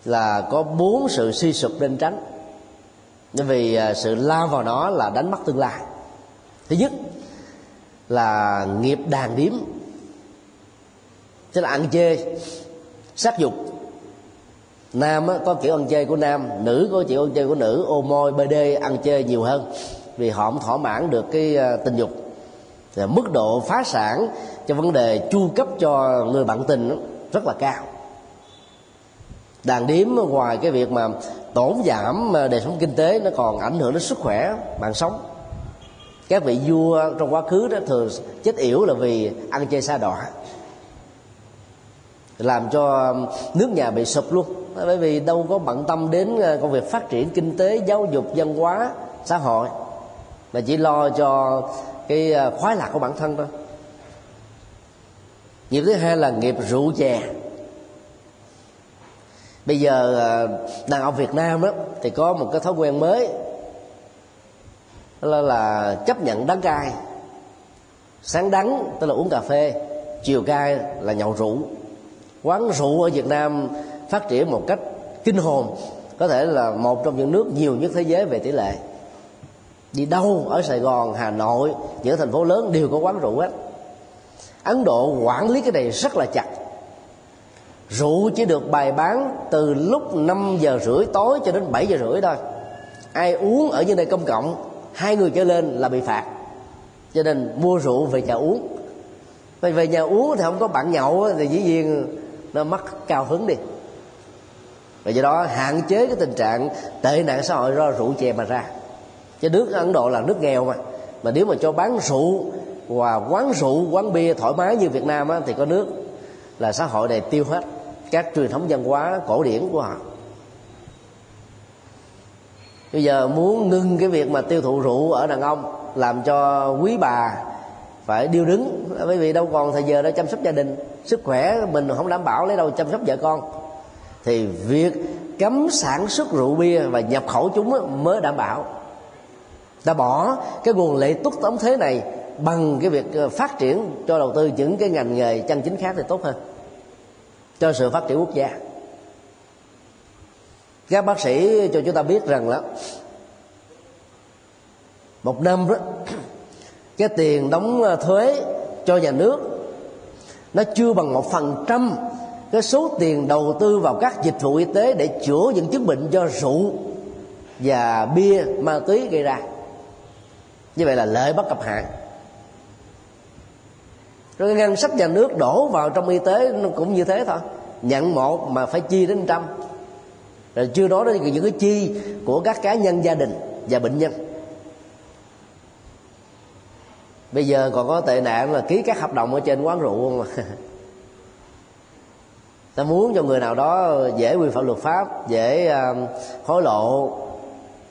là có bốn sự suy sụp nên tránh, bởi vì sự lao vào nó là đánh mất tương lai. Thứ nhất là nghiệp đàn điếm, tức là ăn chê, sắc dục. Nam có kiểu ăn chê của nam, nữ có kiểu ăn chê của nữ, ôm môi bê đê ăn chê nhiều hơn vì họ không thỏa mãn được cái tình dục. Thì mức độ phá sản cho vấn đề chu cấp cho người bạn tình rất là cao. Đàn điếm ngoài cái việc mà tổn giảm đời sống kinh tế, nó còn ảnh hưởng đến sức khỏe mạng sống. Các vị vua trong quá khứ đó thường chết yểu là vì ăn chơi sa đọa, làm cho nước nhà bị sụp luôn, bởi vì đâu có bận tâm đến công việc phát triển kinh tế, giáo dục, văn hóa, xã hội, mà chỉ lo cho cái khoái lạc của bản thân thôi. Nghiệp thứ hai là nghiệp rượu chè. Bây giờ đàn ông Việt Nam đó thì có một cái thói quen mới, đó là chấp nhận đắng cay. Sáng đắng tức là uống cà phê, chiều cay là nhậu rượu. Quán rượu ở Việt Nam phát triển một cách kinh hồn, có thể là một trong những nước nhiều nhất thế giới về tỷ lệ. Đi đâu ở Sài Gòn, Hà Nội, những thành phố lớn đều có quán rượu hết. Ấn Độ quản lý cái này rất là chặt. Rượu chỉ được bày bán từ lúc năm giờ rưỡi tối cho đến bảy giờ rưỡi thôi. Ai uống ở những nơi công cộng hai người trở lên là bị phạt. Cho nên mua rượu về nhà uống. Về, về nhà uống thì không có bạn nhậu thì dĩ nhiên nó mất cao hứng đi. Và do đó hạn chế cái tình trạng tệ nạn xã hội do rượu chè mà ra. Chứ nước Ấn Độ là nước nghèo mà. Mà nếu mà cho bán rượu và quán rượu, quán bia thoải mái như Việt Nam á, thì có nước là xã hội này tiêu hết các truyền thống văn hóa cổ điển của họ. Bây giờ muốn ngưng cái việc mà tiêu thụ rượu ở đàn ông, làm cho quý bà phải điêu đứng, bởi vì đâu còn thời giờ để chăm sóc gia đình, sức khỏe mình không đảm bảo lấy đâu chăm sóc vợ con, thì việc cấm sản xuất rượu bia và nhập khẩu chúng mới đảm bảo. Ta bỏ cái nguồn lợi tức tống thế này bằng cái việc phát triển cho đầu tư những cái ngành nghề chân chính khác thì tốt hơn cho sự phát triển quốc gia. Các bác sĩ cho chúng ta biết rằng là một năm đó, cái tiền đóng thuế cho nhà nước nó chưa bằng một phần trăm cái số tiền đầu tư vào các dịch vụ y tế để chữa những chứng bệnh do rượu và bia ma túy gây ra. Như vậy là lợi bất cập hại. Rồi cái ngân sách nhà nước đổ vào trong y tế nó cũng như thế thôi, nhận một mà phải chi đến trăm. Rồi chưa nói đến những cái chi của các cá nhân, gia đình và bệnh nhân. Bây giờ còn có tệ nạn là ký các hợp đồng ở trên quán rượu không mà. Ta muốn cho người nào đó dễ vi phạm luật pháp, dễ hối lộ,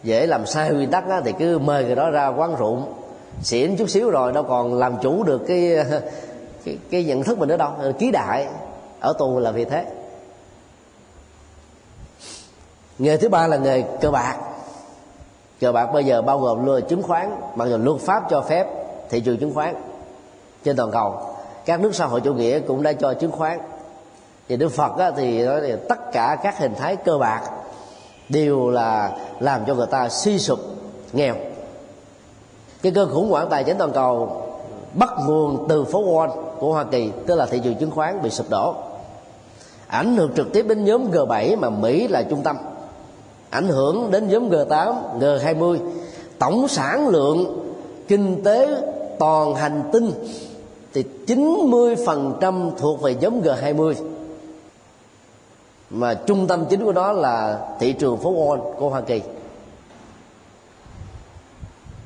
dễ làm sai quy tắc đó, thì cứ mời người đó ra quán rượu xỉn chút xíu rồi đâu còn làm chủ được cái cái, cái nhận thức mình nữa đâu, ký đại. Ở tù là vì thế. Nghề thứ ba là nghề cờ bạc. Cờ bạc bây giờ bao gồm luôn chứng khoán, mặc dù luật pháp cho phép thị trường chứng khoán trên toàn cầu, các nước xã hội chủ nghĩa cũng đã cho chứng khoán. Thì Đức Phật á, thì nói là tất cả các hình thái cơ bạc đều là làm cho người ta suy sụp nghèo. Cái cơn khủng hoảng tài chính toàn cầu bắt nguồn từ phố Wall của Hoa Kỳ, tức là thị trường chứng khoán bị sụp đổ, ảnh hưởng trực tiếp đến nhóm G bảy mà Mỹ là trung tâm, ảnh hưởng đến nhóm G tám, G hai mươi. Tổng sản lượng kinh tế toàn hành tinh thì chín mươi phần trăm thuộc về nhóm G hai mươi, mà trung tâm chính của nó là thị trường phố Wall của Hoa Kỳ.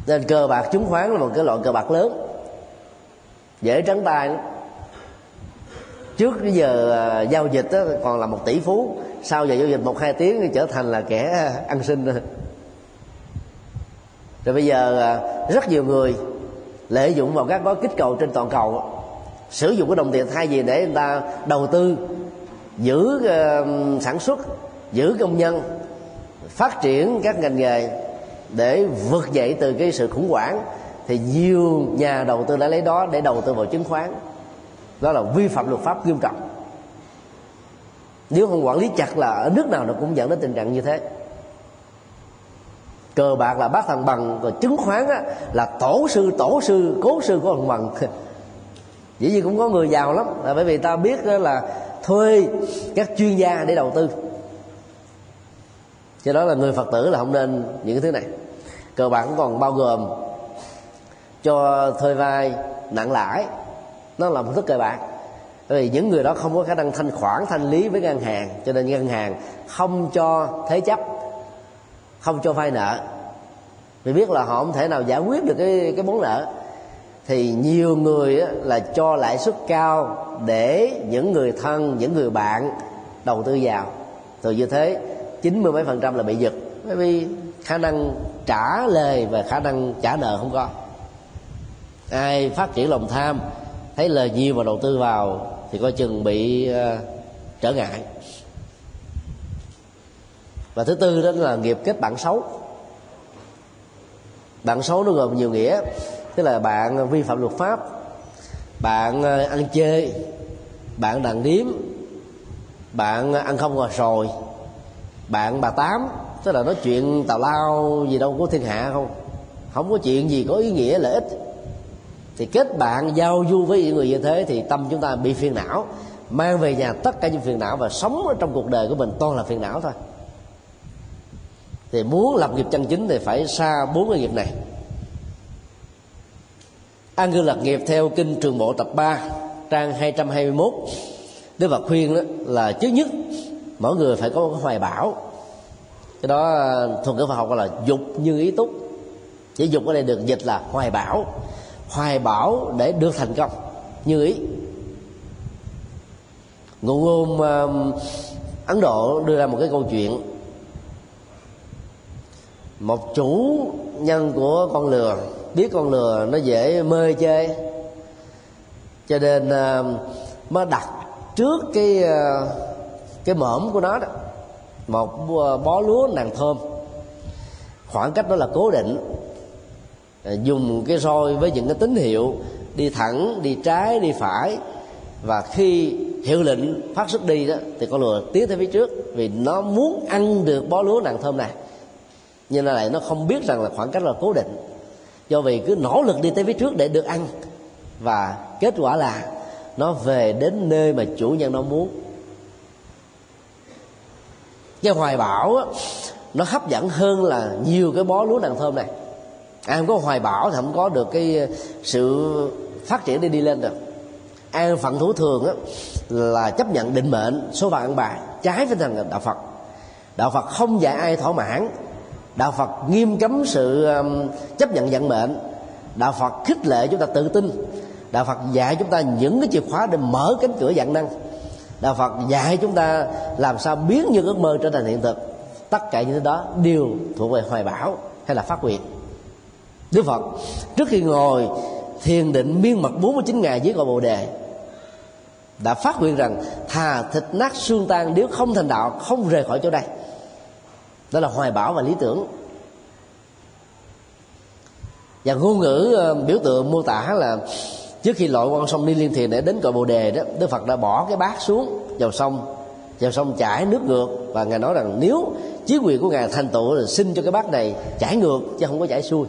Nên cờ bạc chứng khoán là một cái loại cờ bạc lớn, dễ trắng tay. Trước giờ giao dịch còn là một tỷ phú, sau giờ giao dịch một hai tiếng thì trở thành là kẻ ăn xin rồi. Rồi bây giờ rất nhiều người lợi dụng vào các gói kích cầu trên toàn cầu, sử dụng cái đồng tiền thay vì để người ta đầu tư, giữ sản xuất, giữ công nhân, phát triển các ngành nghề để vượt dậy từ cái sự khủng hoảng, thì nhiều nhà đầu tư đã lấy đó để đầu tư vào chứng khoán. Đó là vi phạm luật pháp nghiêm trọng. Nếu không quản lý chặt là ở nước nào nó cũng dẫn đến tình trạng như thế. Cờ bạc là bác thằng Bằng, còn chứng khoán á, là tổ sư, tổ sư, cố sư của thằng Bằng. Dĩ nhiên cũng có người giàu lắm, là bởi vì ta biết là thuê các chuyên gia để đầu tư. Cho đó là người Phật tử là không nên những cái thứ này. Cờ bạc còn bao gồm cho thuê vai nặng lãi, nó là một thức cờ bạc. Bởi vì những người đó không có khả năng thanh khoản, thanh lý với ngân hàng, cho nên ngân hàng không cho thế chấp, không cho vay nợ, vì biết là họ không thể nào giải quyết được cái cái món nợ. Thì nhiều người là cho lãi suất cao để những người thân, những người bạn đầu tư vào. Từ như thế chín mươi mấy phần trăm là bị giật, bởi vì khả năng trả lời và khả năng trả nợ không có. Ai phát triển lòng tham, thấy lời nhiều mà đầu tư vào thì coi chừng bị uh, trở ngại. Và thứ tư đó là nghiệp kết bạn xấu. Bạn xấu nó gồm nhiều nghĩa, tức là bạn vi phạm luật pháp, bạn ăn chơi, bạn đàn điếm, bạn ăn không ngồi sồi, bạn bà tám, tức là nói chuyện tào lao gì đâu có thiên hạ không, không có chuyện gì có ý nghĩa lợi ích. Thì kết bạn giao du với những người như thế thì tâm chúng ta bị phiền não, mang về nhà tất cả những phiền não, và sống ở trong cuộc đời của mình toàn là phiền não thôi. Thì muốn lập nghiệp chân chính thì phải xa bốn cái nghiệp này. An cư lạc nghiệp theo kinh Trường Bộ tập ba trang hai trăm hai mươi mốt, Đức Phật khuyên đó là trước nhất mỗi người phải có một cái hoài bão. Cái đó thuật ngữ Phật học gọi là dục như ý túc. Chỉ dục ở đây được dịch là hoài bão. Hoài bão để được thành công như ý. Ngụ ngôn uh, Ấn Độ đưa ra một cái câu chuyện. Một chủ nhân của con lừa biết con lừa nó dễ mê chê, cho nên uh, mới đặt trước cái uh, cái mõm của nó đó một bó lúa nàng thơm, khoảng cách đó là cố định, dùng cái roi với những cái tín hiệu đi thẳng, đi trái, đi phải, và khi hiệu lệnh phát xuất đi đó thì con lừa tiến tới phía trước, vì nó muốn ăn được bó lúa nàng thơm này. Nhưng là lại nó không biết rằng là khoảng cách là cố định, do vì cứ nỗ lực đi tới phía trước để được ăn, và kết quả là nó về đến nơi mà chủ nhân nó muốn. Cái hoài bão á, nó hấp dẫn hơn là nhiều cái bó lúa nàng thơm này. Ai không có hoài bão thì không có được cái sự phát triển để đi lên được. An phận thủ thường á, là chấp nhận định mệnh, số phận ăn bài, trái với thần đạo Phật. Đạo Phật không dạy ai thỏa mãn. Đạo Phật nghiêm cấm sự chấp nhận vận mệnh. Đạo Phật khích lệ chúng ta tự tin. Đạo Phật dạy chúng ta những cái chìa khóa để mở cánh cửa vạn năng. Đạo Phật dạy chúng ta làm sao biến những ước mơ trở thành hiện thực. Tất cả những thứ đó đều thuộc về hoài bão hay là phát nguyện. Đức Phật trước khi ngồi thiền định miên mật bốn mươi chín ngày dưới cội Bồ Đề đã phát nguyện rằng thà thịt nát xương tan, nếu không thành đạo không rời khỏi chỗ đây. Đó là hoài bão và lý tưởng. Và ngôn ngữ biểu tượng mô tả là trước khi lội qua sông Ni Liên Thiền để đến cội Bồ Đề đó, Đức Phật đã bỏ cái bát xuống vào sông, vào sông chảy nước ngược, và Ngài nói rằng nếu chí nguyện của Ngài thành tựu thì xin cho cái bát này chảy ngược chứ không có chảy xuôi.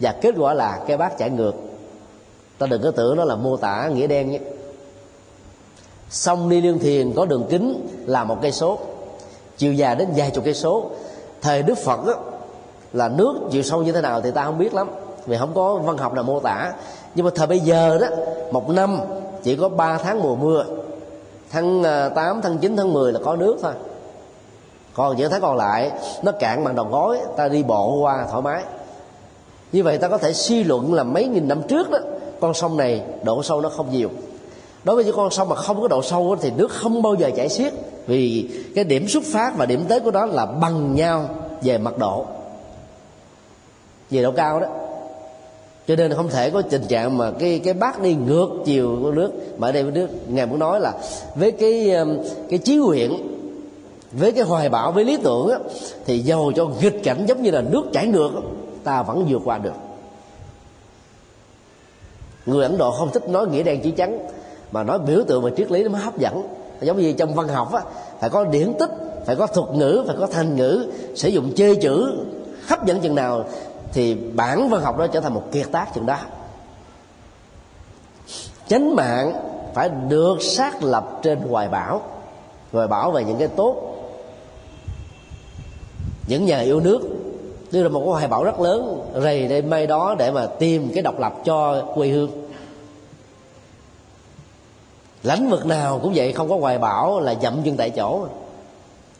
Và kết quả là cái bát chảy ngược. Ta đừng có tưởng nó là mô tả nghĩa đen nhé. Sông Ni Liên Thiền có đường kính là một cây số, chiều dài đến vài chục cây số. Thời Đức Phật đó, là nước chiều sâu như thế nào thì ta không biết lắm, vì không có văn học nào mô tả. Nhưng mà thời bây giờ đó, một năm chỉ có ba tháng mùa mưa, tháng tám, tháng chín, tháng mười là có nước thôi. Còn những tháng còn lại nó cạn bằng đầu gối, ta đi bộ qua thoải mái. Như vậy ta có thể suy luận là mấy nghìn năm trước đó, con sông này độ sâu nó không nhiều. Đối với những con sông mà không có độ sâu thì nước không bao giờ chảy xiết, vì cái điểm xuất phát và điểm tới của nó là bằng nhau về mặt độ, về độ cao đó. Cho nên không thể có tình trạng mà cái cái bát đi ngược chiều của nước. Mà ở đây nước Ngài muốn nói là với cái cái chí nguyện, với cái hoài bão, với lý tưởng á, thì dầu cho nghịch cảnh giống như là nước chảy ngược, ta vẫn vượt qua được. Người Ấn Độ không thích nói nghĩa đen chữ trắng, mà nói biểu tượng và triết lý nó mới hấp dẫn. Giống như trong văn học á, phải có điển tích, phải có thuật ngữ, phải có thành ngữ, sử dụng chơi chữ hấp dẫn chừng nào thì bản văn học đó trở thành một kiệt tác chừng đó. Chánh mạng phải được xác lập trên hoài bão, hoài bão về những cái tốt, những nhà yêu nước. Đây là một cái hoài bão rất lớn, rầy đây mây đó để mà tìm cái độc lập cho quê hương. Lãnh vực nào cũng vậy, không có hoài bão là dậm chân tại chỗ.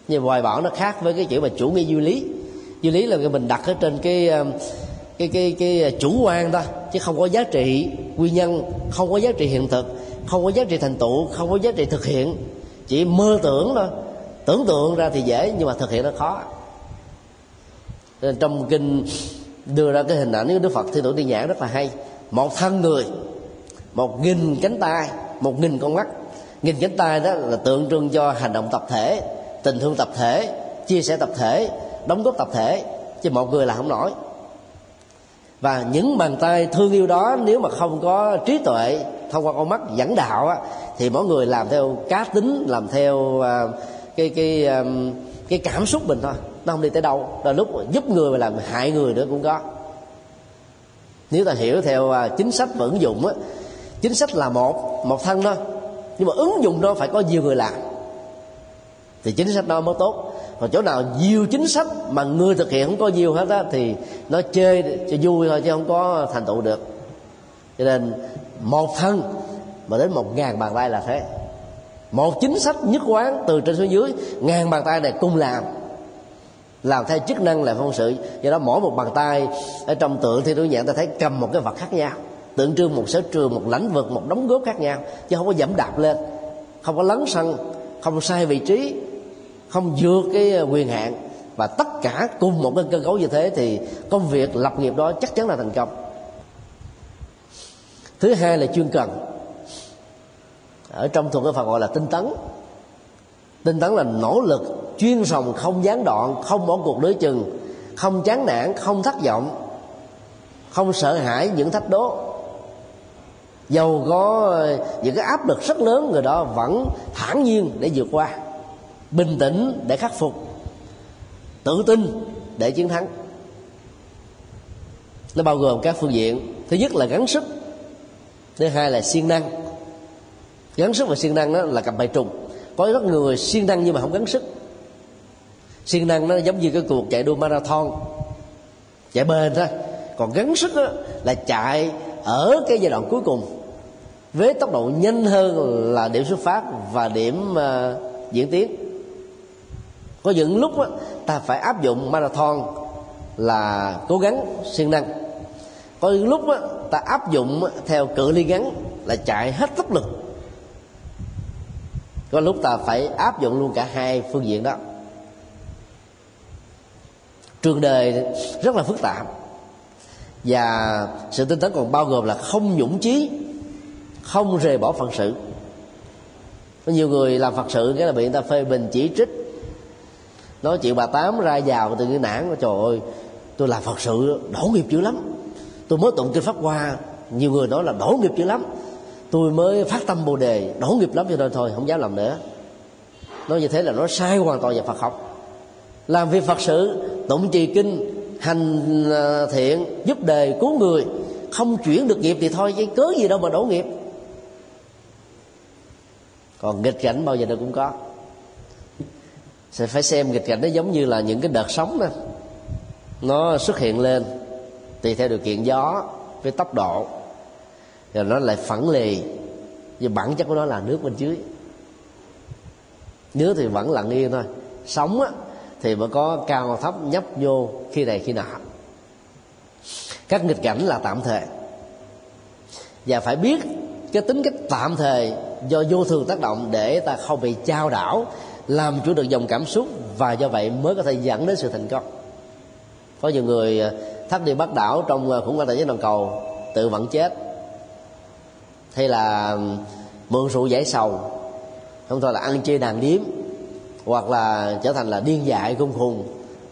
Nhưng hoài bão nó khác với cái chữ mà chủ nghĩa duy lý. Duy lý là mình đặt ở trên cái cái cái cái chủ quan ta, chứ không có giá trị nguyên nhân, không có giá trị hiện thực, không có giá trị thành tựu, không có giá trị thực hiện, chỉ mơ tưởng thôi. Tưởng tượng ra thì dễ nhưng mà thực hiện nó khó. Nên trong kinh đưa ra cái hình ảnh của Đức Phật Thiên Thủ Thiên Nhãn rất là hay. Một thân người, một nghìn cánh tay, một nghìn con mắt. Nghìn cánh tay đó là tượng trưng cho hành động tập thể, tình thương tập thể, chia sẻ tập thể, đóng góp tập thể, chứ một người là không nổi. Và những bàn tay thương yêu đó nếu mà không có trí tuệ thông qua con mắt dẫn đạo á, thì mỗi người làm theo cá tính, làm theo cái cái cái cảm xúc mình thôi, nó không đi tới đâu. Đôi lúc giúp người mà làm hại người nữa cũng có. Nếu ta hiểu theo chính sách và ứng dụng á, chính sách là một một thân thôi, nhưng mà ứng dụng nó phải có nhiều người làm thì chính sách nó mới tốt. Còn chỗ nào nhiều chính sách mà người thực hiện không có nhiều hết á, thì nó chơi cho vui thôi chứ không có thành tựu được. Cho nên một thân mà đến một ngàn bàn tay là thế. Một chính sách nhất quán từ trên xuống dưới, ngàn bàn tay này cùng làm, làm theo chức năng, làm phận sự. Do đó mỗi một bàn tay ở trong tượng thì tôi nhận ta thấy cầm một cái vật khác nhau, tượng trưng một sở trường, một lãnh vực, một đóng góp khác nhau, chứ không có dẫm đạp lên, không có lấn sân, không sai vị trí, không vượt cái quyền hạn. Và tất cả cùng một cái cơ cấu như thế thì công việc lập nghiệp đó chắc chắn là thành công. Thứ hai là chuyên cần. Ở trong thuộc cái phần gọi là tinh tấn. Tinh tấn là nỗ lực chuyên sòng, không gián đoạn, không bỏ cuộc đối chừng, không chán nản, không thất vọng, không sợ hãi những thách đố. Dầu có những cái áp lực rất lớn, người đó vẫn thản nhiên để vượt qua, bình tĩnh để khắc phục, tự tin để chiến thắng. Nó bao gồm các phương diện. Thứ nhất là gắng sức, thứ hai là siêng năng. Gắng sức và siêng năng đó là cặp bài trùng. Có rất người siêng năng nhưng mà không gắng sức. Siêng năng nó giống như cái cuộc chạy đua marathon, chạy bền thôi. Còn gắng sức đó là chạy ở cái giai đoạn cuối cùng với tốc độ nhanh hơn là điểm xuất phát và điểm uh, diễn tiến. Có những lúc đó, ta phải áp dụng marathon là cố gắng siêng năng. Có những lúc đó, ta áp dụng theo cự ly ngắn là chạy hết tốc lực. Có lúc ta phải áp dụng luôn cả hai phương diện đó. Trường đời rất là phức tạp, và sự tinh tấn còn bao gồm là không nhũng chí, không rời bỏ phận sự. Có nhiều người làm phận sự cái là bị người ta phê bình chỉ trích, nói chuyện bà tám ra vào và tự nhiên nản. Trời ơi, tôi làm phận sự đổ nghiệp dữ lắm, tôi mới tụng kinh Pháp Hoa, nhiều người nói là đổ nghiệp dữ lắm, tôi mới phát tâm Bồ Đề, đổ nghiệp lắm, cho nên thôi không dám làm nữa. Nói như thế là nó sai hoàn toàn về Phật học. Làm việc Phật sự, tụng trì kinh, hành thiện, giúp đời, cứu người, không chuyển được nghiệp thì thôi, chứ cớ gì đâu mà đổ nghiệp. Còn nghịch cảnh bao giờ đâu cũng có. Sẽ phải xem nghịch cảnh nó giống như là những cái đợt sóng đó, nó xuất hiện lên tùy theo điều kiện gió với tốc độ, rồi nó lại phẳng lì. Nhưng bản chất của nó là nước bên dưới, nước thì vẫn lặng yên thôi. Sóng á thì mới có cao thấp, nhấp vô khi này khi nọ. Các nghịch cảnh là tạm thời, và phải biết cái tính cách tạm thời do vô thường tác động để ta không bị chao đảo, làm chủ được dòng cảm xúc, và do vậy mới có thể dẫn đến sự thành công. Có nhiều người thắt đi bắt đảo trong khủng hoảng tài chính toàn cầu tự vẫn chết, hay là mượn rượu giải sầu, không thôi là ăn chơi đàn điếm, hoặc là trở thành là điên dại khùng khùng,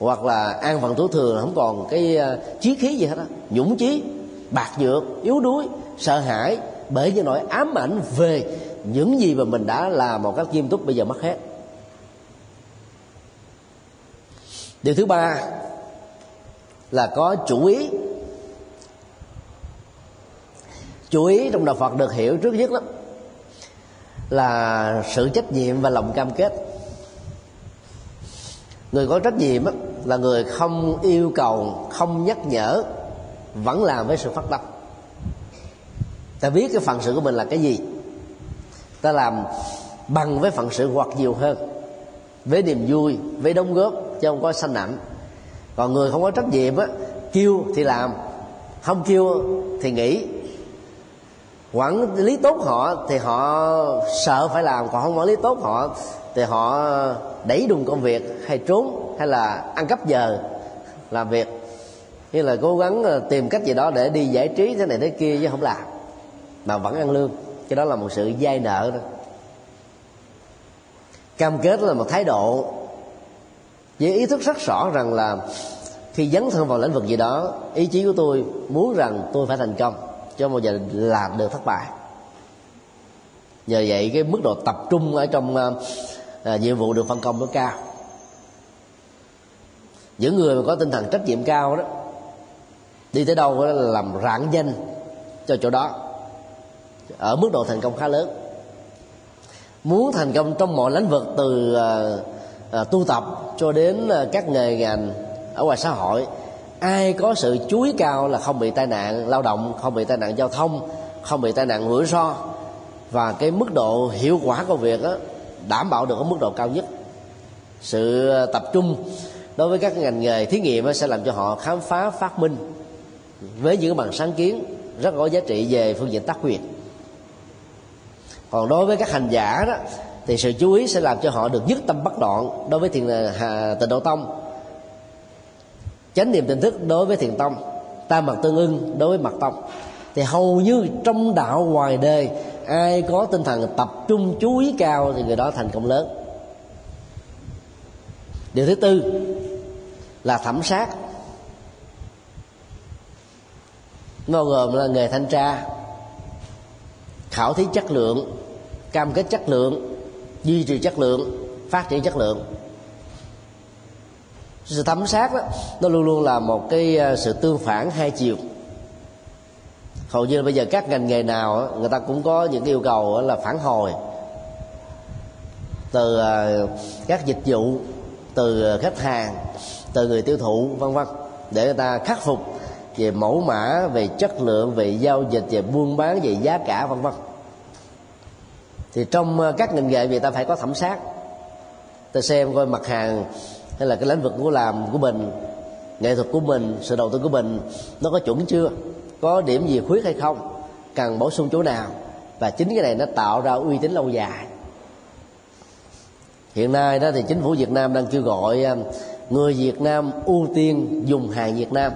hoặc là an phận thủ thường, không còn cái chí khí gì hết á, nhũng chí, bạc nhược, yếu đuối, sợ hãi bởi những nỗi ám ảnh về những gì mà mình đã làm một cách nghiêm túc bây giờ mất hết. Điều thứ ba là có chủ ý. Chủ ý trong đạo Phật được hiểu trước nhất lắm là sự trách nhiệm và lòng cam kết. Người có trách nhiệm là người không yêu cầu, không nhắc nhở, vẫn làm với sự phát tâm. Ta biết cái phận sự của mình là cái gì, ta làm bằng với phận sự hoặc nhiều hơn, với niềm vui, với đóng góp, chứ không có sanh nặng. Còn người không có trách nhiệm á, kêu thì làm, không kêu thì nghỉ. Quản lý tốt họ thì họ sợ phải làm, còn không quản lý tốt họ thì họ đẩy đùng công việc, hay trốn, hay là ăn cắp giờ làm việc, như là cố gắng tìm cách gì đó để đi giải trí thế này thế kia, chứ không làm mà vẫn ăn lương. Cái đó là một sự vay nợ đó. Cam kết là một thái độ với ý thức rất rõ rằng là khi dấn thân vào lĩnh vực gì đó, ý chí của tôi muốn rằng tôi phải thành công, chứ không bao giờ làm được thất bại. Nhờ vậy cái mức độ tập trung ở trong à, nhiệm vụ được phân công nó cao. Những người mà có tinh thần trách nhiệm cao đó, đi tới đâu là làm rạng danh cho chỗ đó, ở mức độ thành công khá lớn. Muốn thành công trong mọi lĩnh vực, từ à, à, tu tập cho đến à, các nghề ngành ở ngoài xã hội, ai có sự chú ý cao là không bị tai nạn lao động, không bị tai nạn giao thông, không bị tai nạn rủi ro, và cái mức độ hiệu quả công việc đó đảm bảo được ở mức độ cao nhất. Sự tập trung đối với các ngành nghề thí nghiệm sẽ làm cho họ khám phá, phát minh với những bằng sáng kiến rất có giá trị về phương diện tác quyền. Còn đối với các hành giả đó thì sự chú ý sẽ làm cho họ được nhất tâm bất loạn đối với thiền Tịnh Độ Tông, chánh niệm tỉnh thức đối với Thiền Tông, tam mật tương ưng đối với Mật Tông. Thì hầu như trong đạo ngoài đời, ai có tinh thần tập trung chú ý cao thì người đó thành công lớn. Điều thứ tư là thẩm sát, bao gồm là nghề thanh tra, khảo thí chất lượng, cam kết chất lượng, duy trì chất lượng, phát triển chất lượng. Sự thẩm sát đó, nó luôn luôn là một cái sự tương phản hai chiều. Hầu như bây giờ các ngành nghề nào người ta cũng có những yêu cầu là phản hồi từ các dịch vụ, từ khách hàng, từ người tiêu thụ, vân vân, để người ta khắc phục về mẫu mã, về chất lượng, về giao dịch, về buôn bán, về giá cả, vân vân. Thì trong các ngành nghề người ta phải có thẩm sát, ta xem coi mặt hàng hay là cái lĩnh vực của làm của mình, nghệ thuật của mình, sự đầu tư của mình nó có chuẩn chưa, có điểm gì khuyết hay không, cần bổ sung chỗ nào. Và chính cái này nó tạo ra uy tín lâu dài. Hiện nay đó thì chính phủ Việt Nam đang kêu gọi người Việt Nam ưu tiên dùng hàng Việt Nam.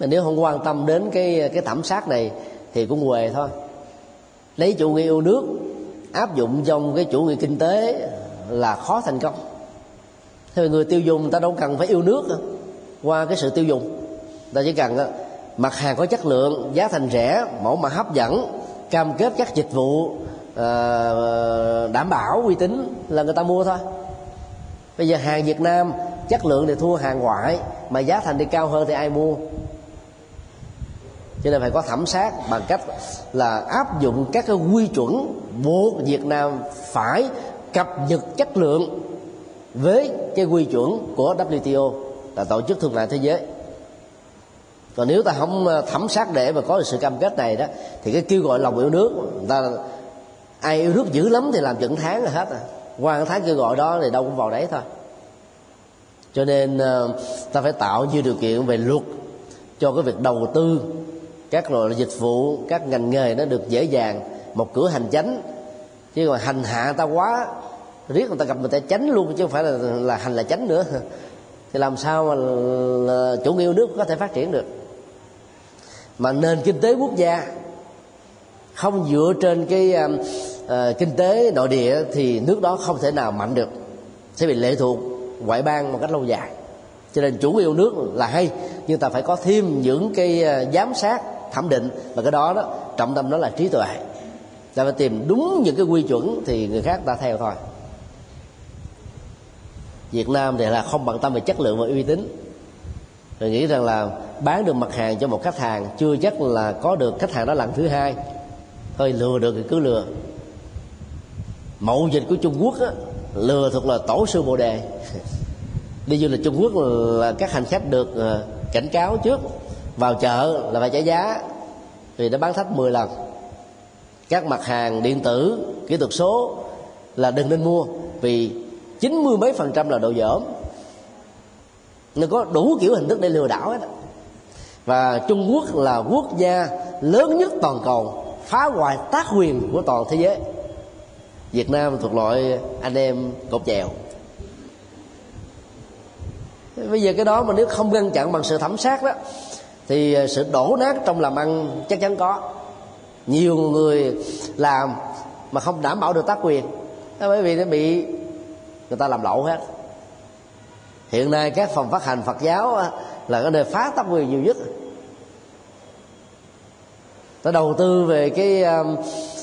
Mà nếu không quan tâm đến cái cái thẩm sát này thì cũng huề thôi. Lấy chủ nghĩa yêu nước áp dụng trong cái chủ nghĩa kinh tế là khó thành công. Thế người tiêu dùng ta đâu cần phải yêu nước nữa. Qua cái sự tiêu dùng, ta chỉ cần mặt hàng có chất lượng, giá thành rẻ, mẫu mã hấp dẫn, cam kết các dịch vụ đảm bảo uy tín là người ta mua thôi. Bây giờ hàng Việt Nam chất lượng thì thua hàng ngoại, mà giá thành thì cao hơn thì ai mua? Cho nên phải có thẩm sát bằng cách là áp dụng các cái quy chuẩn buộc Việt Nam phải cập nhật chất lượng với cái quy chuẩn của W T O là Tổ chức Thương mại Thế giới. Còn nếu ta không thẩm sát để mà có được sự cam kết này đó, thì cái kêu gọi lòng yêu nước, người ta ai yêu nước dữ lắm thì làm chừng tháng là hết à. Qua tháng kêu gọi đó thì đâu cũng vào đấy thôi. Cho nên ta phải tạo nhiều điều kiện về luật cho cái việc đầu tư các loại dịch vụ, các ngành nghề nó được dễ dàng. Một cửa hành chánh, chứ còn hành hạ người ta quá, riết người ta gặp người ta chánh luôn, chứ không phải là, là hành là chánh nữa, thì làm sao mà là chủ nghĩa nước có thể phát triển được. Mà nền kinh tế quốc gia không dựa trên cái uh, kinh tế nội địa thì nước đó không thể nào mạnh được, sẽ bị lệ thuộc ngoại bang một cách lâu dài. Cho nên chủ yêu nước là hay, nhưng ta phải có thêm những cái giám sát thẩm định, và cái đó đó trọng tâm đó là trí tuệ. Ta phải tìm đúng những cái quy chuẩn thì người khác ta theo thôi. Việt Nam thì là không bận tâm về chất lượng và uy tín, rồi nghĩ rằng là bán được mặt hàng cho một khách hàng chưa chắc là có được khách hàng đó lần thứ hai, thôi lừa được thì cứ lừa. Mậu dịch của Trung Quốc á, lừa thuộc là tổ sư Bồ Đề. Đi du lịch Trung Quốc là các hành khách được cảnh cáo trước, vào chợ là phải trả giá, vì đã bán thách mười lần. Các mặt hàng điện tử, kỹ thuật số là đừng nên mua, vì chín mươi mấy phần trăm là đồ dởm. Nó có đủ kiểu hình thức để lừa đảo hết. Và Trung Quốc là quốc gia lớn nhất toàn cầu, phá hoại tác quyền của toàn thế giới. Việt Nam thuộc loại anh em cột chèo. Bây giờ cái đó mà nếu không ngăn chặn bằng sự thẩm sát đó, thì sự đổ nát trong làm ăn chắc chắn có. Nhiều người làm mà không đảm bảo được tác quyền, bởi vì nó bị người ta làm lậu hết. Hiện nay các phòng phát hành Phật giáo là cái nơi phá tác quyền nhiều nhất. Ta đầu tư về cái uh,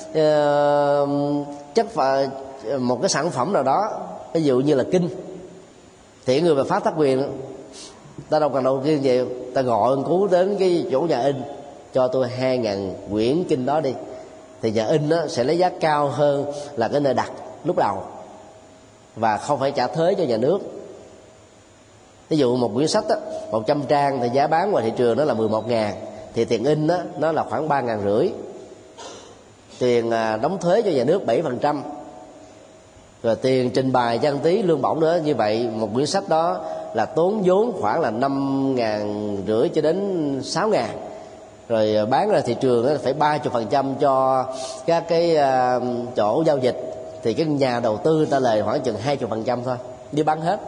uh, chất uh, một cái sản phẩm nào đó, ví dụ như là kinh, thì người mà phá tác quyền, ta đâu cần đầu tiên vậy, ta gọi cứu đến cái chỗ nhà in, cho tôi hai ngàn quyển kinh đó đi, thì nhà in đó sẽ lấy giá cao hơn là cái nơi đặt lúc đầu, và không phải trả thuế cho nhà nước. Ví dụ một quyển sách đó, một trăm trang, thì giá bán ngoài thị trường nó là mười một ngàn, thì tiền in đó, nó là khoảng ba ngàn rưỡi, tiền đóng thuế cho nhà nước bảy phần trăm, rồi tiền trình bày trang trí lương bổng nữa. Như vậy một quyển sách đó là tốn vốn khoảng là năm ngàn rưỡi cho đến sáu ngàn, rồi bán ra thị trường là phải ba mươi phần trăm cho các cái chỗ giao dịch, thì cái nhà đầu tư ta lời khoảng chừng hai mươi phần trăm thôi, đi bán hết.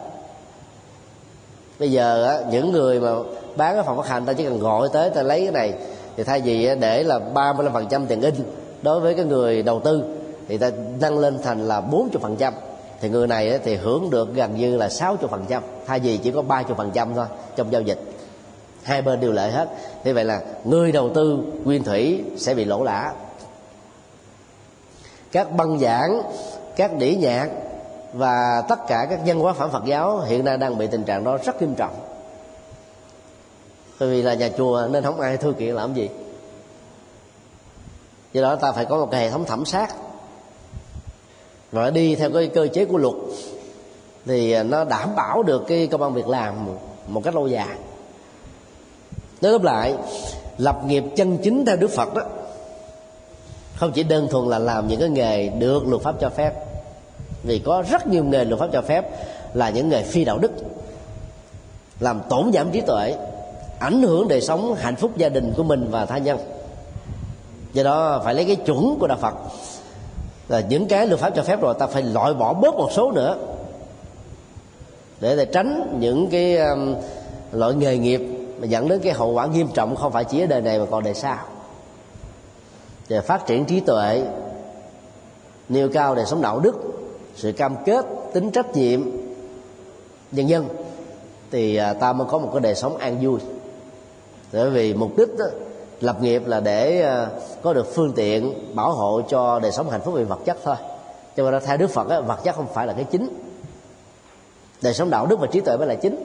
Bây giờ những người mà bán ở phòng phát hành, ta chỉ cần gọi tới ta lấy cái này, thì thay vì để là ba mươi lăm phần trăm tiền in đối với cái người đầu tư, thì ta nâng lên thành là bốn mươi phần trăm, thì người này thì hưởng được gần như là sáu mươi phần trăm, thay vì chỉ có ba mươi phần trăm thôi trong giao dịch. Hai bên đều lợi hết. Thế vậy là người đầu tư nguyên thủy sẽ bị lỗ lã. Các băng giảng, các đĩa nhạc và tất cả các văn hóa phẩm Phật giáo hiện nay đang bị tình trạng đó rất nghiêm trọng. Bởi vì là nhà chùa nên không ai thưa kiện làm gì. Do đó ta phải có một cái hệ thống thẩm sát, và đi theo cái cơ chế của luật thì nó đảm bảo được cái công ăn việc làm một cách lâu dài. Nói tóm lại, lập nghiệp chân chính theo Đức Phật đó không chỉ đơn thuần là làm những cái nghề được luật pháp cho phép, vì có rất nhiều nghề luật pháp cho phép là những nghề phi đạo đức, làm tổn giảm trí tuệ, ảnh hưởng đời sống hạnh phúc gia đình của mình và tha nhân. Do đó phải lấy cái chuẩn của Đạo Phật là những cái luật pháp cho phép rồi ta phải loại bỏ bớt một số nữa, để, để tránh những cái um, loại nghề nghiệp mà dẫn đến cái hậu quả nghiêm trọng, không phải chỉ ở đời này mà còn đời sau. Để phát triển trí tuệ, nêu cao đời sống đạo đức, sự cam kết, tính trách nhiệm nhân dân, thì uh, ta mới có một cái đời sống an vui. Bởi vì mục đích đó, lập nghiệp là để có được phương tiện bảo hộ cho đời sống hạnh phúc về vật chất thôi. Cho nên theo Đức Phật ấy, vật chất không phải là cái chính, đời sống đạo đức và trí tuệ mới là chính.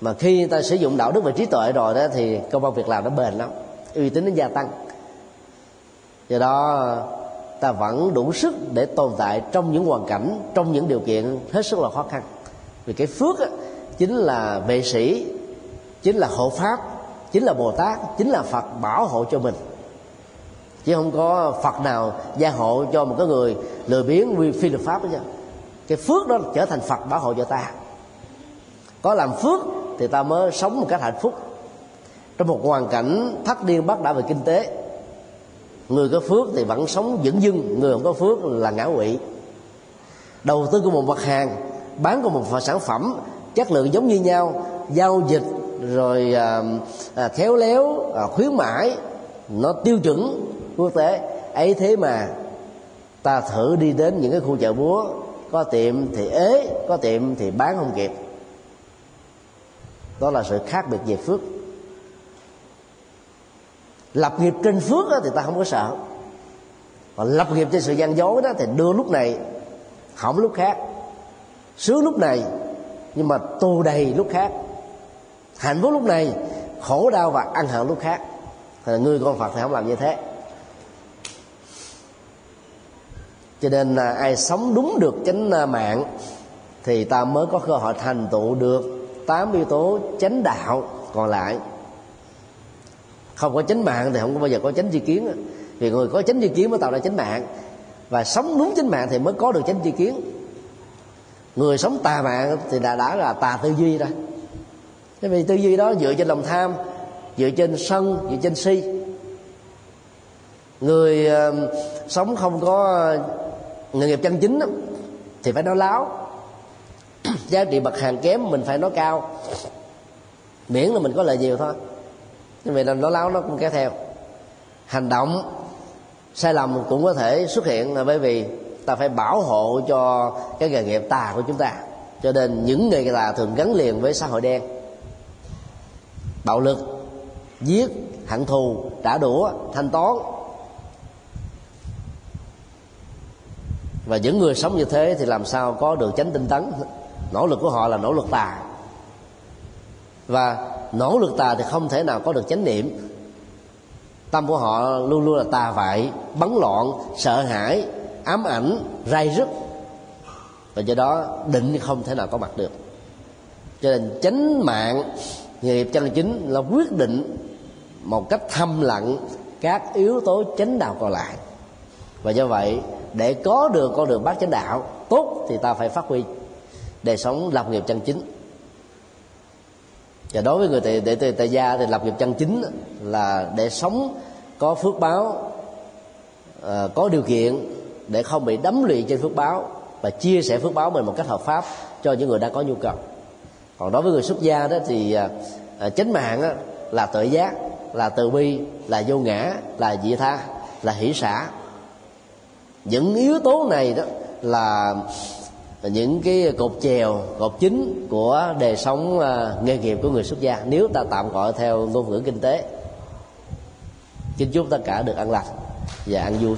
Mà khi người ta sử dụng đạo đức và trí tuệ rồi đó, thì công ăn việc làm nó bền lắm, uy tín nó gia tăng. Do đó ta vẫn đủ sức để tồn tại trong những hoàn cảnh, trong những điều kiện hết sức là khó khăn. Vì cái phước ấy, chính là vệ sĩ, chính là hộ pháp, chính là Bồ Tát, chính là Phật bảo hộ cho mình, chứ không có Phật nào gia hộ cho một cái người lười biếng quy phi luật pháp đó. Cái phước đó trở thành Phật bảo hộ cho ta. Có làm phước thì ta mới sống một cách hạnh phúc. Trong một hoàn cảnh thất điên bát đảo về kinh tế, người có phước thì vẫn sống dửng dưng, người không có phước là ngã quỵ. Đầu tư của một mặt hàng, bán của một sản phẩm, chất lượng giống như nhau, giao dịch rồi à, à, khéo léo, à, khuyến mãi, nó tiêu chuẩn quốc tế. Ấy thế mà ta thử đi đến những cái khu chợ búa, có tiệm thì ế, có tiệm thì bán không kịp. Đó là sự khác biệt về phước. Lập nghiệp trên phước thì ta không có sợ, còn lập nghiệp trên sự gian dối đó thì đưa lúc này hỏng lúc khác, sướng lúc này nhưng mà tù đầy lúc khác, hạnh phúc lúc này, khổ đau và ăn hận lúc khác. Thì là người con Phật thì không làm như thế. Cho nên là ai sống đúng được chánh mạng thì ta mới có cơ hội thành tựu được tám yếu tố chánh đạo còn lại. Không có chánh mạng thì không có bao giờ có chánh tri kiến. Vì người có chánh tri kiến mới tạo ra chánh mạng, và sống đúng chánh mạng thì mới có được chánh tri kiến. Người sống tà mạng thì đã, đã là tà tư duy rồi. Thế vì tư duy đó dựa trên lòng tham, dựa trên sân, dựa trên si. Người uh, sống không có nghề nghiệp chân chính thì phải nói láo. Giá trị mặt hàng kém mình phải nói cao, miễn là mình có lợi nhiều thôi. Như vậy là nói láo nó cũng kéo theo. Hành động sai lầm cũng có thể xuất hiện là bởi vì ta phải bảo hộ cho cái nghề nghiệp tà của chúng ta. Cho nên những nghề tà thường gắn liền với xã hội đen: bạo lực, giết, hận thù, trả đũa, thanh toán. Và những người sống như thế thì làm sao có được chánh tinh tấn? Nỗ lực của họ là nỗ lực tà, và nỗ lực tà thì không thể nào có được chánh niệm. Tâm của họ luôn luôn là tà vại, bấn loạn, sợ hãi, ám ảnh, ray rứt, và do đó định không thể nào có mặt được. Cho nên chánh mạng, nghề nghiệp chân chính là quyết định một cách thâm lặng các yếu tố chánh đạo còn lại. Và do vậy, để có được con đường bát chánh đạo tốt thì ta phải phát huy đời sống lập nghiệp chân chính. Và đối với người tề đệ tại gia thì lập nghiệp chân chính là để sống có phước báo, à, có điều kiện để không bị đắm lụy trên phước báo, và chia sẻ phước báo mình một cách hợp pháp cho những người đang có nhu cầu. Còn đối với người xuất gia đó thì à, chánh mạng á, là tự giác, là từ bi, là vô ngã, là vị tha, là hỷ xả. Những yếu tố này đó là những cái cột chèo, cột chính của đời sống uh, nghề nghiệp của người xuất gia, nếu ta tạm gọi theo ngôn ngữ kinh tế. Kính chúc tất cả được an lành và an vui.